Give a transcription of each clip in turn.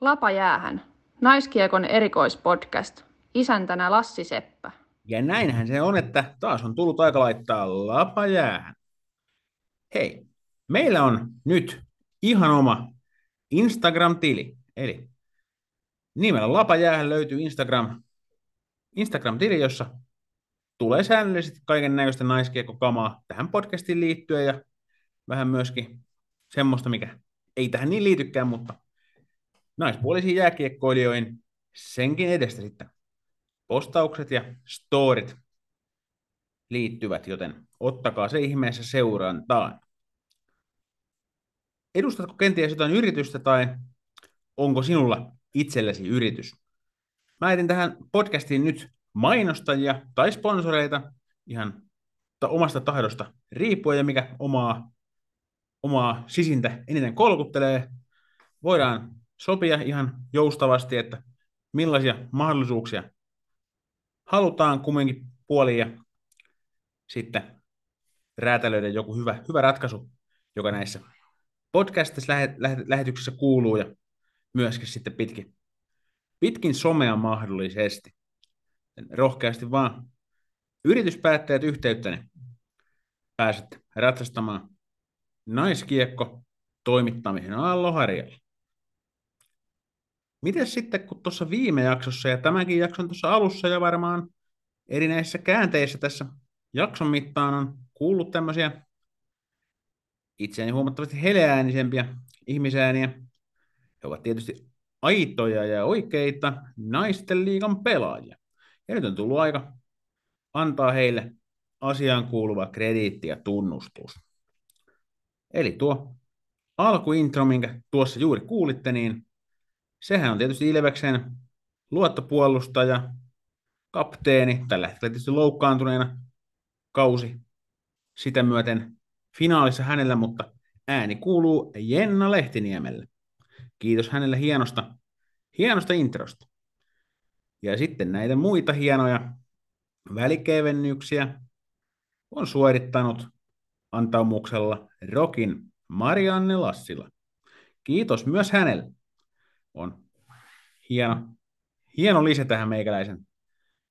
Lapa Jäähän, naiskiekon erikoispodcast, isäntänä Lassi Seppä. Ja näinhän se on, että taas on tullut aika laittaa Lapa Jäähän. Hei, meillä on nyt ihan oma Instagram-tili, eli nimellä Lapa Jäähän löytyy Instagram-tili, jossa tulee säännöllisesti kaiken näköistä naiskiekkokamaa tähän podcastiin liittyen ja vähän myöskin semmoista, mikä ei tähän niin liitykään, mutta naispuolisiin jääkiekkoilijoihin senkin edestä sitten postaukset ja storit liittyvät, joten ottakaa se ihmeessä seurantaan. Edustatko kenties jotain yritystä tai onko sinulla itsellesi yritys? Mä etin tähän podcastiin nyt mainostajia tai sponsoreita ihan omasta tahdosta riippuen ja mikä omaa sisintä eniten kolkuttelee. Voidaan sopia ihan joustavasti, että millaisia mahdollisuuksia halutaan kumminkin puoliin ja sitten räätälöidä joku hyvä ratkaisu, joka näissä podcastissa lähetyksissä kuuluu ja myöskin sitten pitkin somea mahdollisesti. Rohkeasti vaan yrityspäättäjät yhteyttä, niin pääsette ratsastamaan naiskiekko toimittamisen aalloharjalla. Miten sitten, kun tuossa viime jaksossa ja tämänkin jakson tuossa alussa ja varmaan erinäisissä käänteissä tässä jakson mittaan on kuullut tämmöisiä itseäni huomattavasti heleäänisempiä ihmisääniä, jotka ovat tietysti aitoja ja oikeita naisten liigan pelaajia. Ja nyt on tullut aika antaa heille asiaan kuuluva krediitti ja tunnustus. Eli tuo alkuintro, minkä tuossa juuri kuulitte, niin sehän on tietysti Ilveksen luottopuolustaja, kapteeni, tällä hetkellä tietysti loukkaantuneena kausi sitä myöten finaalissa hänellä, mutta ääni kuuluu Jenna Lehtiniemelle. Kiitos hänelle hienosta introsta. Ja sitten näitä muita hienoja välikevennyksiä on suorittanut antaumuksella Rokin Marianne Lassila. Kiitos myös hänelle. On hieno lisä tähän meikäläisen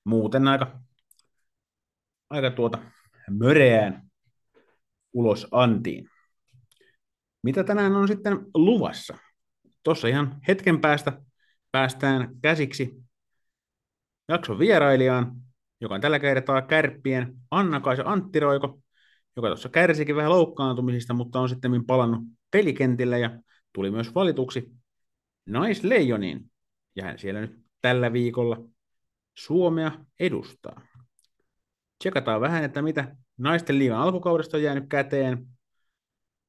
muuten aika möreään ulosantiin. Mitä tänään on sitten luvassa? Tuossa ihan hetken päästä päästään käsiksi jakson vierailijaan, joka on tällä kertaa Kärppien Anna-Kaisa Antti-Roiko, joka tuossa kärsikin vähän loukkaantumisista, mutta on sitten palannut pelikentillä ja tuli myös valituksi Naisleijoniin. Ja hän siellä nyt tällä viikolla Suomea edustaa. Tsekataan vähän, että mitä naisten liigan alkukaudesta on jäänyt käteen.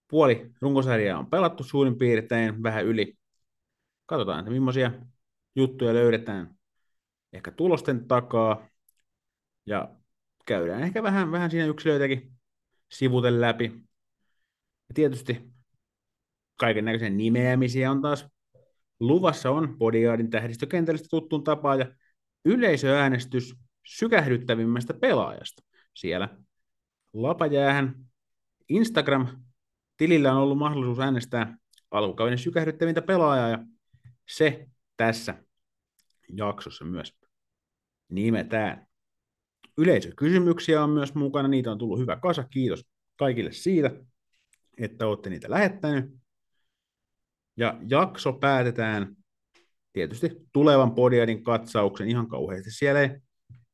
Puoli runkosarjaa on pelattu suurin piirtein vähän yli. Katsotaan, että millaisia juttuja löydetään ehkä tulosten takaa, ja käydään ehkä vähän siinä yksilöitäkin sivuten läpi. Ja tietysti kaiken näköisiä nimeämisiä on taas luvassa, on Bodyguardin tähdistökentällistä tuttuun tapaan, ja yleisöäänestys sykähdyttävimmästä pelaajasta. Siellä Lapa Jäähän Instagram-tilillä on ollut mahdollisuus äänestää alkukauden sykähdyttävintä pelaajaa, ja se tässä jaksossa myös nimetään. Yleisökysymyksiä on myös mukana, niitä on tullut hyvä kasa, kiitos kaikille siitä, että olette niitä lähettänyt. Ja jakso päätetään tietysti tulevan Podiadin katsauksen, ihan kauheasti siellä ei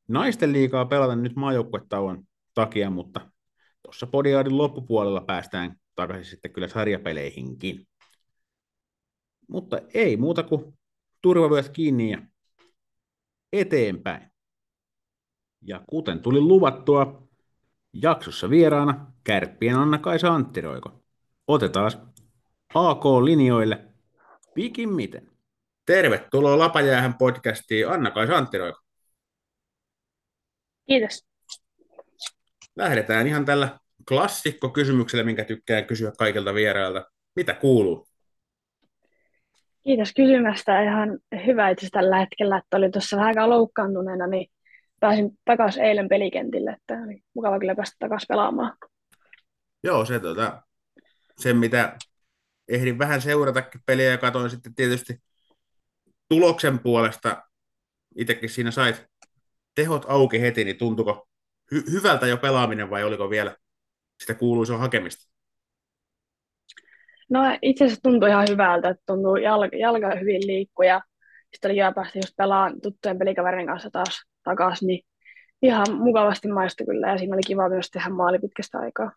naisten liigaa pelata nyt maajoukkuetauon takia, mutta tuossa Podiadin loppupuolella päästään takaisin sitten kyllä sarjapeleihinkin. Mutta ei muuta kuin turvavyöt kiinni ja eteenpäin. Ja kuten tuli luvattua, jaksossa vieraana Kärppien Anna-Kaisa Antti-Roiko. Otetaan AK-linjoille pikimmiten. Tervetuloa Lapa Jäähän podcastiin, Anna-Kaisa Antti-Roiko. Kiitos. Lähdetään ihan tällä klassikkokysymyksellä, minkä tykkään kysyä kaikilta vierailta. Mitä kuuluu? Kiitos kysymästä. Ihan hyvä itse tällä hetkellä, että olin tuossa vähän aikaa loukkaantuneena, niin pääsin takaisin eilen pelikentille, että oli mukava kyllä päästä takaisin pelaamaan. Joo, se mitä ehdin vähän seuratakin peliä ja katsoin sitten tietysti tuloksen puolesta itsekin siinä sait tehot auki heti, niin tuntuko hyvältä jo pelaaminen vai oliko vielä sitä kuuluisaa hakemista? No itse asiassa tuntui ihan hyvältä, että tuntuu jalka hyvin liikkuu ja sitten oli hyvä päästä just pelaan tuttujen pelikaverin kanssa taas takaisin, niin ihan mukavasti maistui kyllä ja siinä oli kiva myös tehdä maali pitkästä aikaa.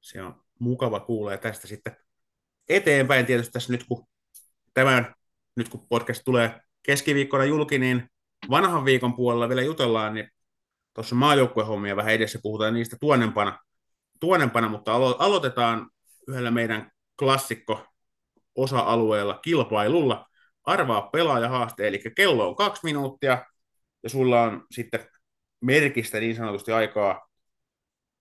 Se on mukava kuulla ja tästä sitten eteenpäin tietysti tässä nyt kun podcast tulee keskiviikkona julki, niin vanhan viikon puolella vielä jutellaan, niin tuossa maajoukkuehommia vähän edessä puhutaan niistä tuonempana, mutta aloitetaan yhdellä meidän klassikko osa-alueella kilpailulla. Arvaa pelaajahaaste, eli kello on 2 minuuttia ja sulla on sitten merkistä niin sanotusti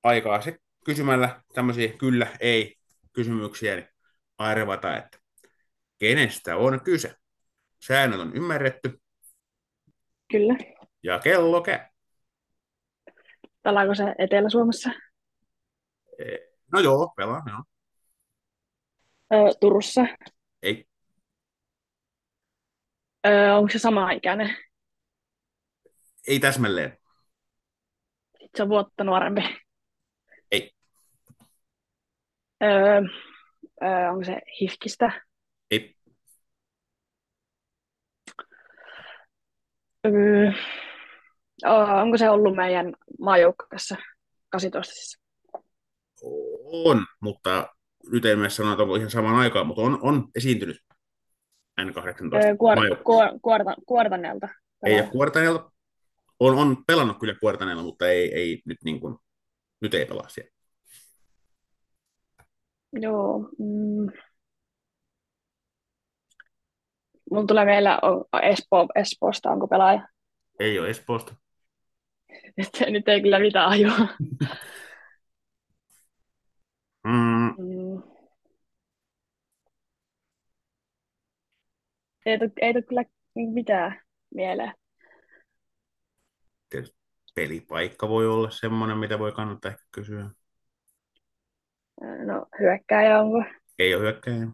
aikaa se kysymällä tämmöisiä kyllä, ei kysymyksiä, niin arvata, että kenestä on kyse. Säännöt on ymmärretty. Kyllä. Ja kello käy. Pelaako se Etelä-Suomessa? No joo, pelaa. Joo. Turussa? Ei. Onko se sama ikäinen? Ei täsmälleen. Se on vuotta nuorempi? Ei. Onko se HIFKistä? Ei. Onko se ollut meidän maajoukkueessa 18? On, mutta nyt en mene sanoa, että onko ihan samaan aikaan, mutta on esiintynyt N18. Kuortaneelta. Ei ole Kuortaneelta. On pelannut kyllä Kuortaneella, mutta ei nyt, niin kuin, nyt ei pelaa siellä. Joo. Mulla tulee meillä Espoosta, onko pelaaja? Ei ole Espoosta. Nyt ei kyllä mitään ajoa. Ei tule kyllä mitään mieleen. Tietysti pelipaikka voi olla semmoinen, mitä voi kannattaa ehkä kysyä. No, hyökkääjä onko? Ei ole hyökkääjä.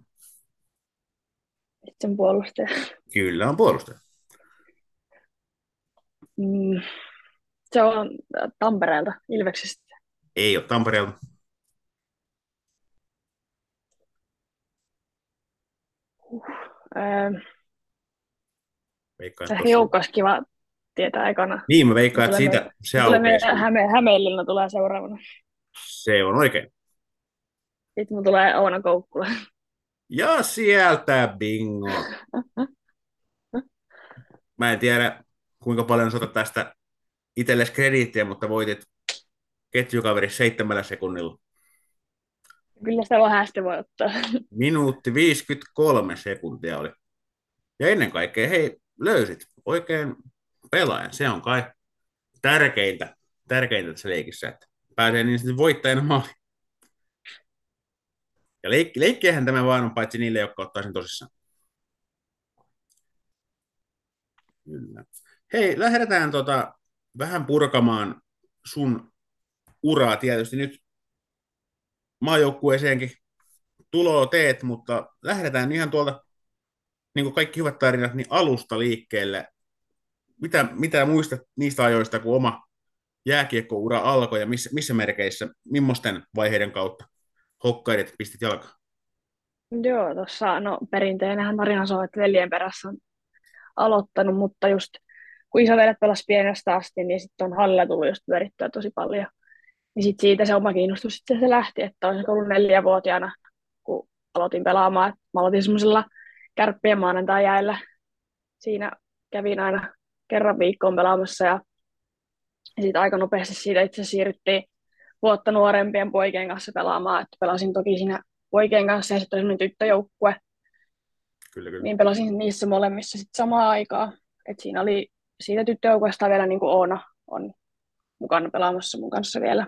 Sitten puolustaja. Kyllä on puolustaja. Se on Tampereelta, Ilveksestä. Ei ole Tampereelta. Se hiukas kiva tietää ekana. Niin, mä veikkaan, että siitä se alkaa. Hämeenlinna tulee seuraavana. Se on oikein. Sitten mun tulee Oona Koukkula. Ja sieltä bingo. Mä en tiedä, kuinka paljon sä tästä itsellesi krediittiä, mutta voitit ketjukaveri 7 sekunnilla. Kyllä sitä vähän sitä voi ottaa. 1 minuutti 53 sekuntia oli. Ja ennen kaikkea, hei, löysit oikein pelaajan. Se on kai tärkeintä tässä leikissä, että pääsee niin sitten voittajana maaliin. Ja leikkiähän tämä vaan on, paitsi niille, jotka ottaa sen tosissaan. Kyllä. Hei, lähdetään vähän purkamaan sun uraa tietysti nyt. Maajoukkueeseenkin tuloa teet, mutta lähdetään ihan tuolta, niin kuin kaikki hyvät tarinat, niin alusta liikkeelle. Mitä muistat niistä ajoista, kun oma jääkiekkoura alkoi ja missä merkeissä, millaisten vaiheiden kautta hokkaidet pistit jalkaan? Joo, tuossa perinteinenhän tarina on, että veljen perässä on aloittanut, mutta just kun isovelet pelasi pienestä asti, niin sitten on hallilla tullut just pyörittyä tosi paljon. Niin sitten siitä se oma kiinnostus sitten se lähti, että olisin ollut 4-vuotiaana, kun aloitin pelaamaan. Mä aloitin semmoisella Kärppien maanantai-jäillä. Siinä kävin aina kerran viikkoon pelaamassa ja sitten aika nopeasti siitä itse siirryttiin vuotta nuorempien poikien kanssa pelaamaan. Että pelasin toki siinä poikien kanssa ja sitten oli semmoinen tyttöjoukkue. Kyllä. Niin pelasin niissä molemmissa sitten samaan aikaan. Että siinä oli siitä tyttöjoukkueesta vielä niin kuin Oona on mukana pelaamassa mun kanssa vielä.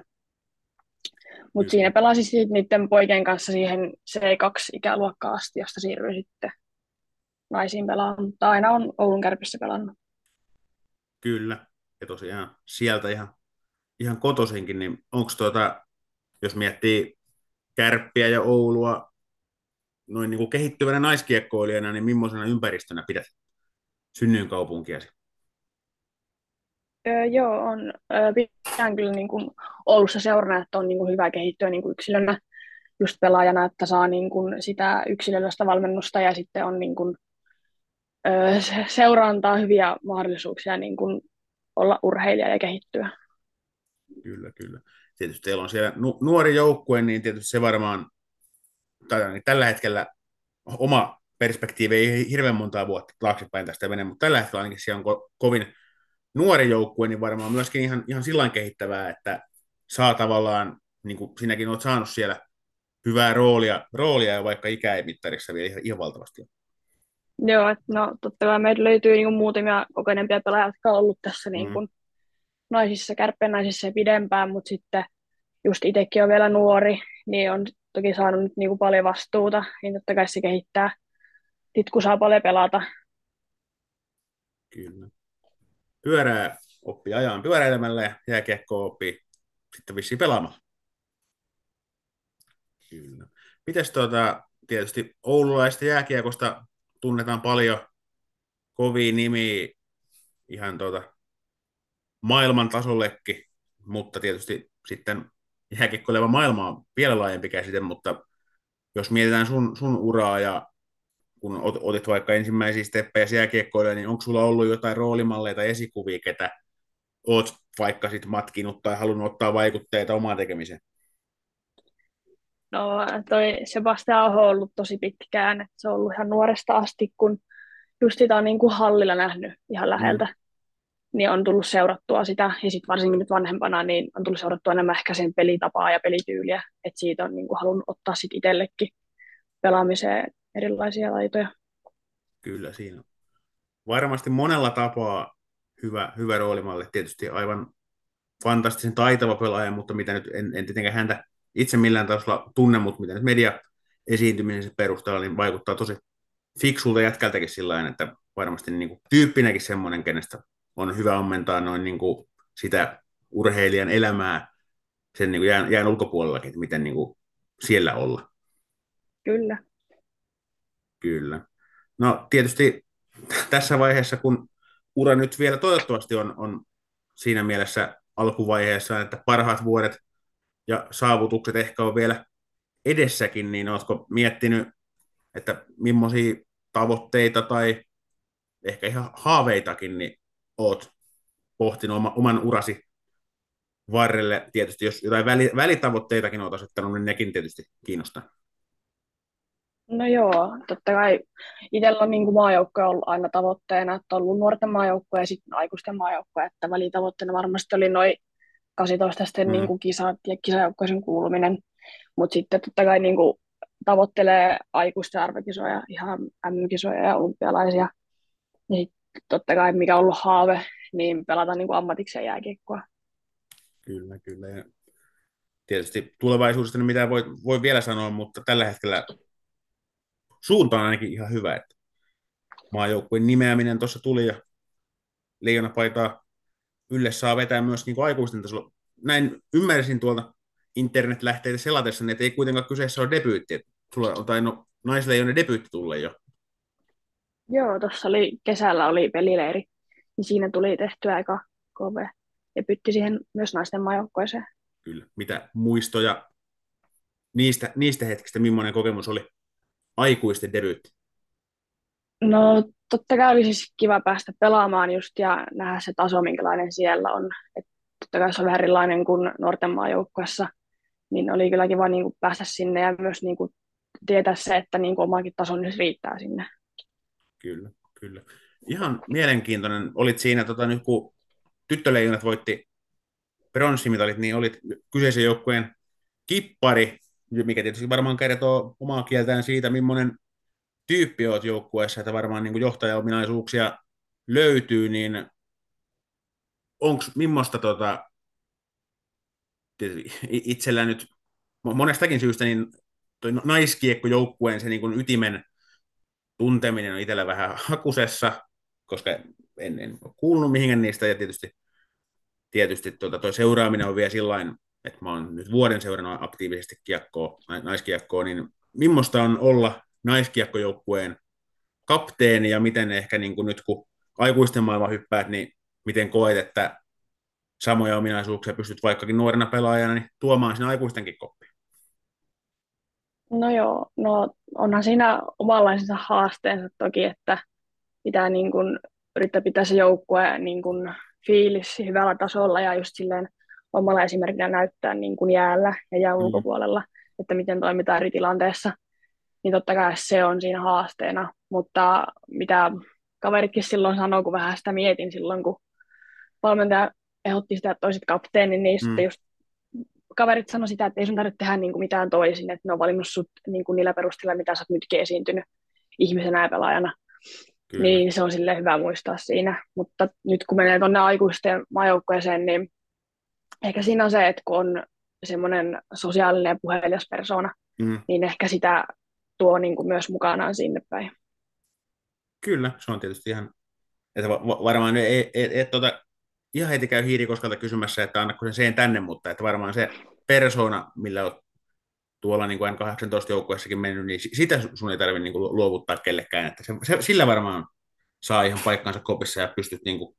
Mutta siinä pelasin sitten niiden poikien kanssa siihen C2-ikäluokkaan asti, josta siirryin sitten naisiin pelaamaan, mutta aina on Oulun Kärpissä pelannut. Kyllä, ja tosiaan sieltä ihan kotoisinkin, niin onko jos miettii Kärppiä ja Oulua noin niin kuin kehittyvänä naiskiekkoilijana, niin millaisena ympäristönä pidät? synnyin kaupunkiasi? Joo, on. Pidän kyllä niin kuin Oulussa seurana, että on niin kuin hyvä kehittyä niin kuin yksilönä, just pelaajana, että saa niin kuin sitä yksilöllistä valmennusta ja sitten on niin kuin, seurantaa hyviä mahdollisuuksia niin kuin olla urheilija ja kehittyä. Kyllä, kyllä. Tietysti teillä on siellä nuori joukkue, niin tietysti se varmaan tällä hetkellä oma perspektiivi ei hirveän montaa vuotta taaksepäin tästä mene, mutta tällä hetkellä ainakin siellä on kovin nuori joukkue, niin varmaan myöskin ihan sillain kehittävää, että saa tavallaan, niin kuin sinäkin olet saanut siellä hyvää roolia ja vaikka ikä ei mittarissa vielä ihan valtavasti. Joo, että no totta kai meiltä löytyy niin kuin muutamia kokeneempia pelaajia, jotka on ollut tässä niin kuin naisissa, Kärppien naisissa ja pidempään, mutta sitten just itsekin on vielä nuori, niin on toki saanut nyt niin kuin paljon vastuuta, niin totta kai se kehittää, kun saa paljon pelata. Kyllä. Pyörää oppii ajan pyöräilemällä ja jääkiekkoa oppii sitten vissiin pelaamalla. Kyllä. Mites tietysti oululaista jääkiekosta tunnetaan paljon kovia nimiä ihan maailman tasollekin, mutta tietysti sitten jääkiekkoileva maailma on vielä laajempi käsite, mutta jos mietitään sun uraa ja kun otit vaikka ensimmäisiä steppejä jääkiekkoille, niin onko sulla ollut jotain roolimalleja tai esikuvia, ketä oot vaikka sit matkinut tai halunnut ottaa vaikutteita omaan tekemiseen? No toi Sebastian Aho on ollut tosi pitkään, että se on ollut ihan nuoresta asti, kun just sitä on niin kuin hallilla nähnyt ihan läheltä, niin on tullut seurattua sitä, ja sitten varsinkin nyt vanhempana, niin on tullut seurattua enemmän ehkä sen pelitapaa ja pelityyliä, että siitä on niin kuin halunnut ottaa sitten itsellekin pelaamiseen erilaisia laitoja. Kyllä, siinä on varmasti monella tapaa hyvä roolimalli, tietysti aivan fantastisen taitava pelaaja, mutta mitä nyt en tietenkään häntä itse millään tasolla tunne, mutta mitä nyt media-esiintymisen perusteella, niin vaikuttaa tosi fiksulta jätkältäkin sillain, että varmasti niin kuin tyyppinäkin semmoinen, kenestä on hyvä ammentaa noin niin kuin sitä urheilijan elämää sen niin kuin jään ulkopuolellakin, että miten niin kuin siellä olla. Kyllä. Kyllä. No tietysti tässä vaiheessa, kun ura nyt vielä toivottavasti on siinä mielessä alkuvaiheessa, että parhaat vuodet ja saavutukset ehkä on vielä edessäkin, niin oletko miettinyt, että millaisia tavoitteita tai ehkä ihan haaveitakin niin olet pohtinut oman urasi varrelle? Tietysti jos jotain välitavoitteitakin olet asettanut, niin nekin tietysti kiinnostaa. No joo, totta kai itsellä on niin maajoukkoja ollut aina tavoitteena, että on ollut nuorten maajoukkoja ja sitten aikuisten maajoukkoja, että välitavoitteena varmasti oli noin 18-asten niin kisat ja kisajoukkoisen kuuluminen, mutta sitten totta kai niin tavoittelee aikuisten arvokisoja, ihan MM-kisoja ja olympialaisia, ja sitten totta kai mikä on ollut haave, niin pelata niin ammatikseen jääkiekkoa. Kyllä, kyllä. Ja tietysti tulevaisuudesta niin mitä voi vielä sanoa, mutta tällä hetkellä suunta on ainakin ihan hyvä, että maajoukkueen nimeäminen tuossa tuli ja leijonapaitaa Ylle saa vetää myös niin kuin aikuisten tasolla. Näin ymmärsin tuolta internetlähteitä selatessa, että ei kuitenkaan kyseessä ole debyytti. Sulla on tainnut naisleijonen debyytti tulla jo. Joo, tuossa kesällä oli pelileiri, niin siinä tuli tehtyä aika kova debyytti siihen myös naisten maajoukkueeseen. Kyllä, mitä muistoja niistä hetkistä, millainen kokemus oli? Aikuisten debyytti? No totta kai oli siis kiva päästä pelaamaan just ja nähdä se taso, minkälainen siellä on. Et totta kai se on vähän erilainen kuin nuorten maajoukkuessa, niin oli kyllä kiva niin kuin päästä sinne ja myös niin kuin tietää se, että niin kuin omaankin tason nyt riittää sinne. Kyllä, kyllä. Ihan mielenkiintoinen. Olit siinä, nyt kun tyttöleijonat voitti pronssimitalit, niin olit kyseisen joukkueen kippari, mikä tietysti varmaan kertoo omaa kieltään siitä, millainen tyyppi olet joukkueessa, että varmaan niin kuin johtajaominaisuuksia löytyy, niin onko millaista itsellä nyt monestakin syystä, niin naiskiekkojoukkueen se niin kuin ytimen tunteminen on itsellä vähän hakusessa, koska en ole kuullut mihinkään niistä, ja tietysti toi seuraaminen on vielä sillain, että mä oon nyt vuoden seurannut aktiivisesti naiskiekkoa, niin millaista on olla naiskiekkojoukkueen kapteeni ja miten ehkä niin kuin nyt kun aikuisten maailman hyppäät, niin miten koet, että samoja ominaisuuksia pystyt vaikkakin nuorena pelaajana niin tuomaan sinne aikuistenkin koppiin? No joo, no onhan siinä omanlaisensa haasteensa toki, että pitää niin kuin yrittää pitää se joukkue niin kuin fiilis hyvällä tasolla ja just silleen omalla esimerkkinä näyttää niin kuin jäällä ja jää ulkopuolella, että miten toimitaan eri tilanteessa. Niin totta kai se on siinä haasteena, mutta mitä kaveritkin silloin sanoo, kun vähän sitä mietin silloin, kun valmentaja ehdotti sitä, että olisit kapteeni, niin sitten just kaverit sanoi sitä, että ei sun tarvitse tehdä niinku mitään toisin, että ne on valinnut sut niinku niillä perusteella, mitä sä oot nytkin esiintynyt ihmisenä ja pelaajana. Kyllä. Niin se on silleen hyvä muistaa siinä. Mutta nyt kun menee tuonne aikuisten maajoukkueeseen, niin ehkä siinä on se, että kun on semmoinen sosiaalinen ja puhelias persoona, niin ehkä sitä tuo niinku myös mukanaan sinne päin. Kyllä, se on tietysti ihan, että varmaan ihan heti käy hiirikoskalta kysymässä, että annako sen sen tänne, mutta että varmaan se persoona, millä olet tuolla niin kuin N18-joukkueessakin mennyt, niin sitä sun ei tarvitse niin kuin luovuttaa kellekään. Että sillä varmaan saa ihan paikkansa kopissa ja pystyt niin kuin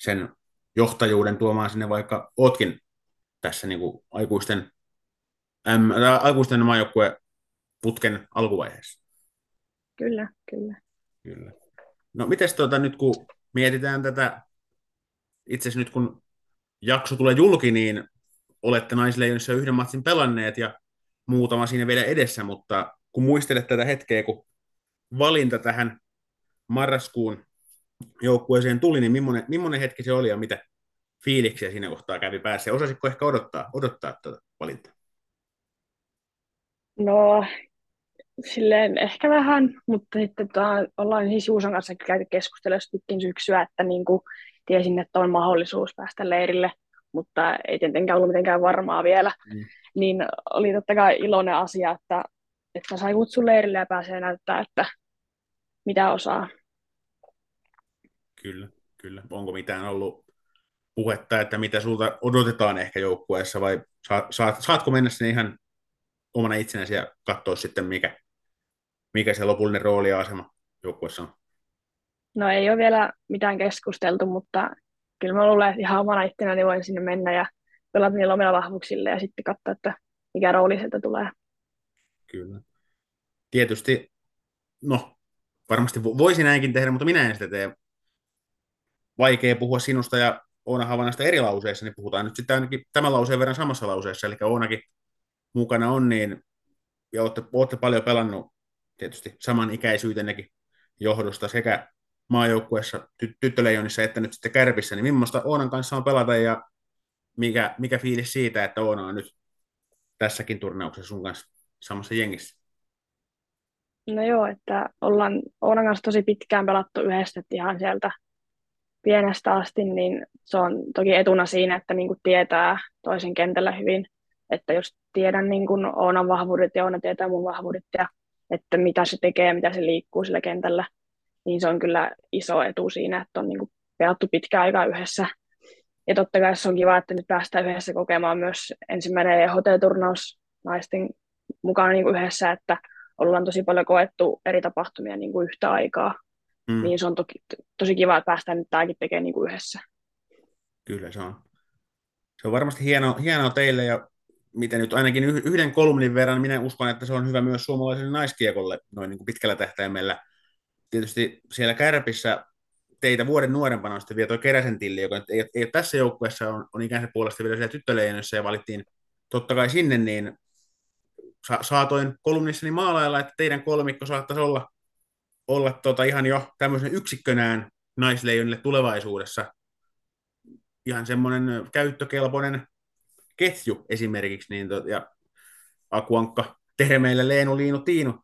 sen johtajuuden tuomaan sinne, vaikka ootkin tässä niin kuin aikuisten maajoukkueen putken alkuvaiheessa. Kyllä, kyllä. Kyllä. No mites nyt kun mietitään tätä, itse asiassa nyt kun jakso tulee julki, niin olette Naisleijonissa yhden matsin pelanneet ja muutama siinä vielä edessä, mutta kun muistelet tätä hetkeä, kun valinta tähän marraskuun joukkueeseen tuli, niin millainen hetki se oli ja mitä fiiliksiä siinä kohtaa kävi päässä? Osasitko ehkä odottaa tätä valintaa? No, silleen ehkä vähän, mutta sitten ollaan siis Juuson kanssa käyty keskustelussa pitkin syksyä, että niinku tiesin, että on mahdollisuus päästä leirille, mutta ei tietenkään ollut mitenkään varmaa vielä. Niin oli totta kai iloinen asia, että sai kutsun leirille ja pääsee näyttää, että mitä osaa. Kyllä, kyllä. Onko mitään ollut puhetta, että mitä sulta odotetaan ehkä joukkueessa, vai saatko mennä sinne ihan omana itsenäsi ja katsoa sitten, mikä se lopullinen rooli ja asema joukkueessa on? No ei ole vielä mitään keskusteltu, mutta kyllä mä luulen, että ihan omana ittenäni voin sinne mennä ja pelata niillä omilla vahvuuksille ja sitten katsoa, että mikä rooli sieltä tulee. Kyllä. Tietysti, no varmasti voisin näinkin tehdä, mutta minä en sitä tee. Vaikea puhua sinusta ja Oona Havanasta eri lauseissa, niin puhutaan nyt sitten ainakin tämän lauseen verran samassa lauseessa, eli Oonakin mukana on, niin, ja olette paljon pelannut tietysti samanikäisyytennekin johdosta sekä maajoukkueessa, Tyttöleijonissa että nyt sitten Kärpissä, niin millaista Oonan kanssa on pelata ja mikä fiilis siitä, että Oona on nyt tässäkin turnauksessa sun kanssa samassa jengissä? No joo, että ollaan Oonan kanssa tosi pitkään pelattu yhdessä, ihan sieltä pienestä asti, niin se on toki etuna siinä, että niin kuin tietää toisen kentällä hyvin, että jos tiedän niin kuin Oonan vahvuudet ja Oona tietää mun vahvuudet ja että mitä se tekee ja mitä se liikkuu sillä kentällä, niin se on kyllä iso etu siinä, että on niinku pelattu pitkään aikaa yhdessä. Ja totta kai se on kiva, että nyt päästään yhdessä kokemaan myös ensimmäinen HT-turnaus naisten mukana niinku yhdessä, että ollaan tosi paljon koettu eri tapahtumia niinku yhtä aikaa. Niin se on tosi kiva, että päästään nyt tämäkin tekemään niinku yhdessä. Kyllä se on. Se on varmasti hienoa teille ja mitä nyt ainakin yhden kolumnin verran minä uskon, että se on hyvä myös suomalaiselle naiskiekolle noin niinku pitkällä tähtäimellä. Tietysti siellä Kärpissä teitä vuoden nuorempana on sitten vielä tuo Keräsen Tilli, joka ei ole tässä joukkueessa, on ikänsä puolesta vielä siellä Tyttöleijonissa ja valittiin totta kai sinne, niin saatoin kolumnissani maalailla, että teidän kolmikko saattaisi olla ihan jo tämmöisen yksikkönään Naisleijonille tulevaisuudessa. Ihan semmoinen käyttökelpoinen ketju esimerkiksi, niin ja Akuankka, Termeillä, Leenu, Liinu, Tiinu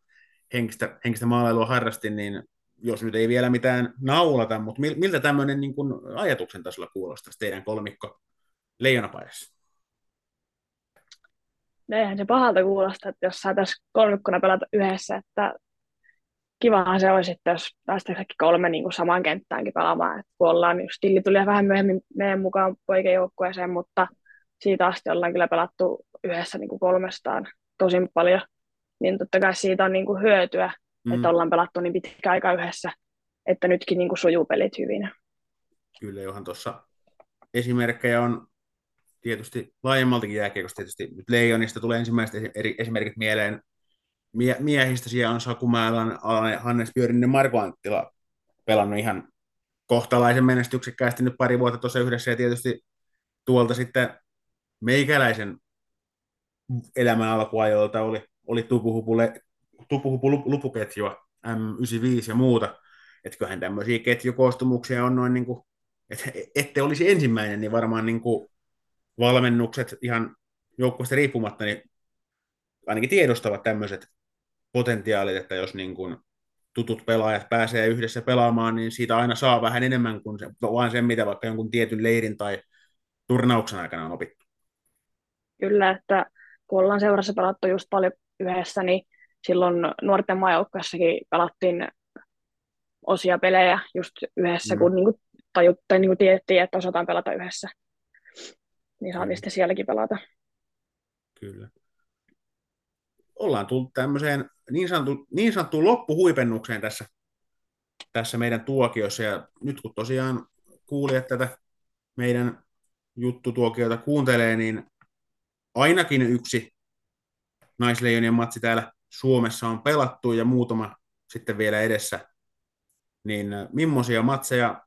henkistä maalailua harrasti, niin jos nyt ei vielä mitään naulata, mutta miltä tämmöinen niin kuin ajatuksen tasolla kuulostaisi teidän kolmikko leijonapaidassa? No eihän se pahalta kuulosta, että jos saataisiin kolmikkona pelata yhdessä, että kivahan se olisi, että jos päästään kaikki kolme niin kuin samaan kenttäänkin pelaamaan, että kun ollaan, just Tilli tuli vähän myöhemmin meidän mukaan poikejoukkueeseen, mutta siitä asti ollaan kyllä pelattu yhdessä niin kuin kolmestaan tosi paljon. Niin totta kai siitä on niinku hyötyä, että ollaan pelattu niin pitkä aika yhdessä. että nytkin niin kuin sujuu pelit hyvin. Kyllä, johan tuossa esimerkkejä on tietysti laajemmaltakin jääkiekosta. Tietysti nyt Leijonista tulee ensimmäiset esimerkit mieleen. Miehistä siellä on Saku Mäenalanen, Hannes Björninen, Marko Anttila pelannut ihan kohtalaisen menestyksekkäästi nyt pari vuotta tuossa yhdessä, ja tietysti tuolta sitten meikäläisen elämän alkuajoilta oli tupuhupulupuketjua, M95 ja muuta, että kyllähän tämmöisiä ketjukoostumuksia on noin, niin kuin, että ette olisi ensimmäinen, niin varmaan niin kuin valmennukset ihan joukkueesta riippumatta, niin ainakin tiedostavat tämmöiset potentiaalit, että jos niin kuin tutut pelaajat pääsee yhdessä pelaamaan, niin siitä aina saa vähän enemmän kuin sen, mitä vaikka jonkun tietyn leirin tai turnauksen aikana on opittu. Kyllä, että kun ollaan seurassa pelattu just paljon yhdessä, niin silloin nuorten maajoukkueessakin pelattiin osia pelejä just yhdessä, kun niinku tajuttiin, niinku tiedettiin, että osataan pelata yhdessä. Niin saatiin sitten sielläkin pelata. Kyllä. Ollaan tullut tämmöiseen niin sanottuun loppuhuipennukseen tässä meidän tuokiossa, ja nyt kun tosiaan kuulijat tätä meidän juttutuokiota kuuntelee, niin ainakin yksi Naisleijonien matsi täällä Suomessa on pelattu ja muutama sitten vielä edessä, niin millaisia matseja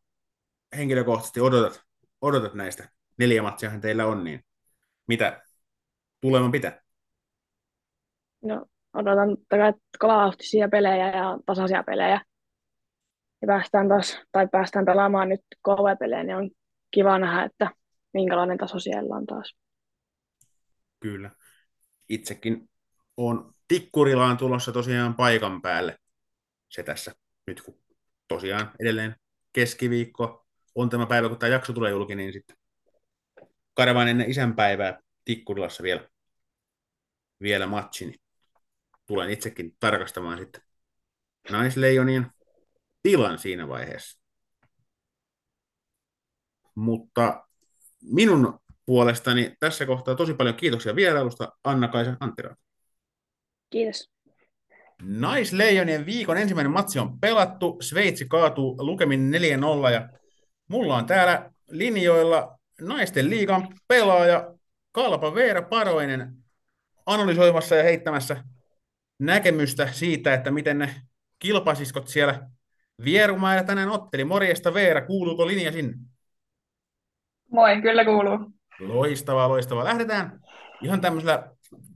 henkilökohtaisesti odotat näistä? 4 matsiahan teillä on, niin mitä tuleman pitää? No, odotan kovavauhtisia pelejä ja tasaisia pelejä. Ja päästään pelaamaan nyt KV-pelejä, niin on kiva nähdä, että minkälainen taso siellä on taas. Kyllä. Itsekin on Tikkurilaan tulossa tosiaan paikan päälle. Se tässä nyt, kun tosiaan edelleen keskiviikko on tämä päivä, kun tämä jakso tulee julki, niin sitten karvaan ennen isänpäivää Tikkurilassa vielä matchini. Tulen itsekin tarkastamaan sitten Naisleijonien tilan siinä vaiheessa. Mutta minun puolestani tässä kohtaa tosi paljon kiitoksia vierailusta, Anna-Kaisa Antti-Roiko. Kiitos. Naisleijonien viikon ensimmäinen matsi on pelattu. Sveitsi kaatuu lukemin 4-0, ja mulla on täällä linjoilla naisten liigan pelaaja Kalpa Veera Paroinen analysoimassa ja heittämässä näkemystä siitä, että miten ne kilpasiskot siellä Vierumäellä tänään otteli. Morjesta Veera, kuuluuko linja sinne? Moi, kyllä kuuluu. Loistavaa. Lähdetään ihan tämmöisellä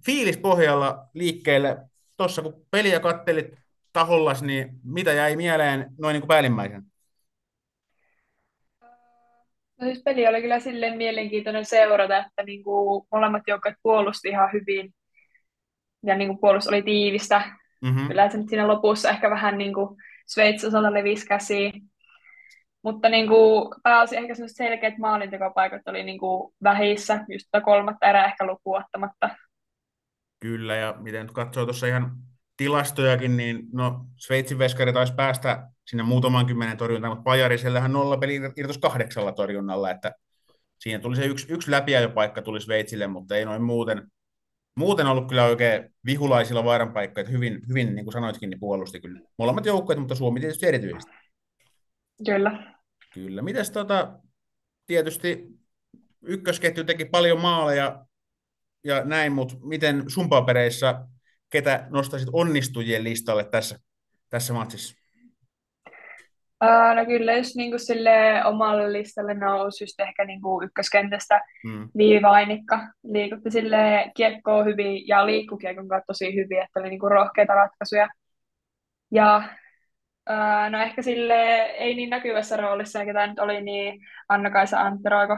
fiilispohjalla liikkeelle. Tuossa kun peliä kattelit tahollas, niin mitä jäi mieleen noin niin kuin päällimmäisen? No siis peli oli kyllä silleen mielenkiintoinen seurata, että niin kuin molemmat joukkueet puolusti ihan hyvin. Ja niin kuin puolustus oli tiivistä. Mm-hmm. Kyllä se nyt siinä lopussa ehkä vähän niin kuin Sveitsin osalta levisi käsiin. Mutta niin kuin pääosin ehkä sellaiset selkeät maalintekopaikat oli niin kuin vähissä. Just kolmatta erää ehkä lukuun ottamatta. Kyllä, ja miten nyt katsoo tuossa ihan tilastojakin, niin no Sveitsin veskari taisi päästä sinne muutaman 10 torjuntaan, mutta Pajarisellähän 0 peli irtos 8 torjunnalla, että siihen tuli se yksi läpiajopaikka tuli Sveitsille, mutta ei noin muuten ollut kyllä oikein vihulaisilla vaaranpaikka, että hyvin niin kuin sanoitkin, niin puolusti kyllä molemmat joukkueet, mutta Suomi tietysti erityisesti. Kyllä. Mites tietysti ykkösketju teki paljon maaleja ja näin, mutta miten sun papereissa, ketä nostaisit onnistujien listalle tässä matsissa? No kyllä, jos niinku sille omalle listalle nousi just ehkä niinku ykköskentästä Viivainikka. Liikutti sille kiekkoa hyvin ja liikkukiekon kautta tosi hyvin, että oli niinku rohkeita ratkaisuja. Ja no ehkä sille ei niin näkyvässä roolissa, ketä nyt oli, niin Anna-Kaisa Antti-Roiko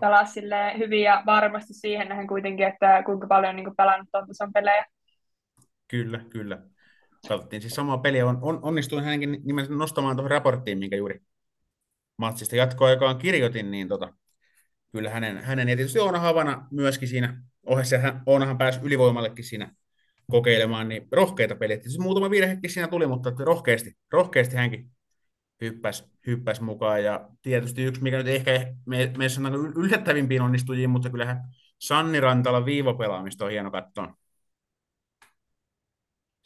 pelasi sille hyvin ja varmasti siihen nähden kuitenkin, että kuinka paljon niinku pelannut tuon pelejä. Kyllä. Katsottiin siis samaa peliä. Onnistuin hänenkin nimensä nostamaan tuohon raporttiin, minkä juuri matsista jatkoaikaan kirjoitin, niin kyllä hänen ja tietysti Oona Havana myöskin siinä ohessa, ja Oonahan pääsi ylivoimallekin siinä kokeilemaan, niin rohkeita peliä. Tietysti muutama virhekin siinä tuli, mutta rohkeasti hänkin hyppäsi mukaan, ja tietysti yksi, mikä nyt ehkä me sanotaan yllättävimpiin onnistujiin, mutta kyllähän Sanni Rantala viivapelaamista on hieno katsoa.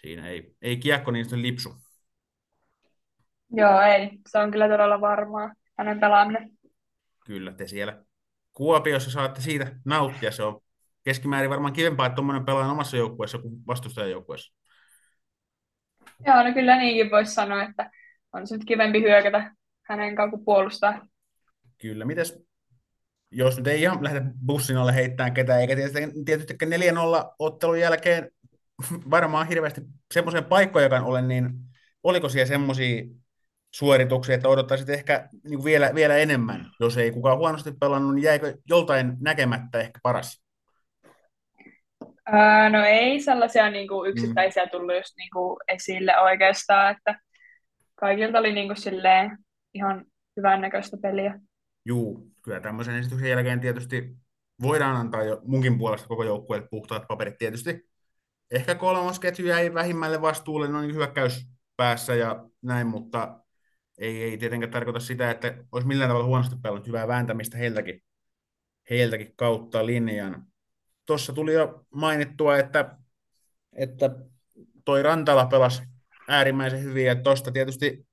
Siinä ei kiekko niin lipsu. Joo, ei. Se on kyllä todella varmaa hänen pelaaminen. Kyllä, te siellä Kuopiossa saatte siitä nauttia. Se on keskimäärin varmaan kivempaa, että tuommoinen pelaa omassa joukkueessa kuin vastustajan joukkueessa. Joo, no kyllä niinkin voisi sanoa, että on se nyt kivempi hyökätä hänen kanssa kuin puolustaa. Kyllä, mitäs jos nyt ei ihan lähdetä bussin alle heittämään ketään, eikä tietysti 4-0 ottelun jälkeen varmaan hirveästi semmoiseen paikkojakaan ole, niin oliko siellä semmoisia suorituksia, että odottaisit ehkä niin vielä enemmän, jos ei kukaan huonosti pelannut, niin jäikö joltain näkemättä ehkä paras? No ei sellaisia niin kuin yksittäisiä tullut just niin kuin esille oikeastaan, että kaikilta oli niin kuin silleen ihan hyvännäköistä peliä. Juu, kyllä tämmöisen esityksen jälkeen tietysti voidaan antaa jo munkin puolesta koko joukkueelle puhtaat paperit tietysti. Ehkä kolmosketju jäi vähimmälle vastuulle, no niin hyökkäys päässä ja näin, mutta ei tietenkään tarkoita sitä, että olisi millään tavalla huonosti pelannut, hyvää vääntämistä heiltäkin kautta linjan. Tuossa tuli jo mainittua, että toi Rantala pelasi äärimmäisen hyvin, ja tuosta tietysti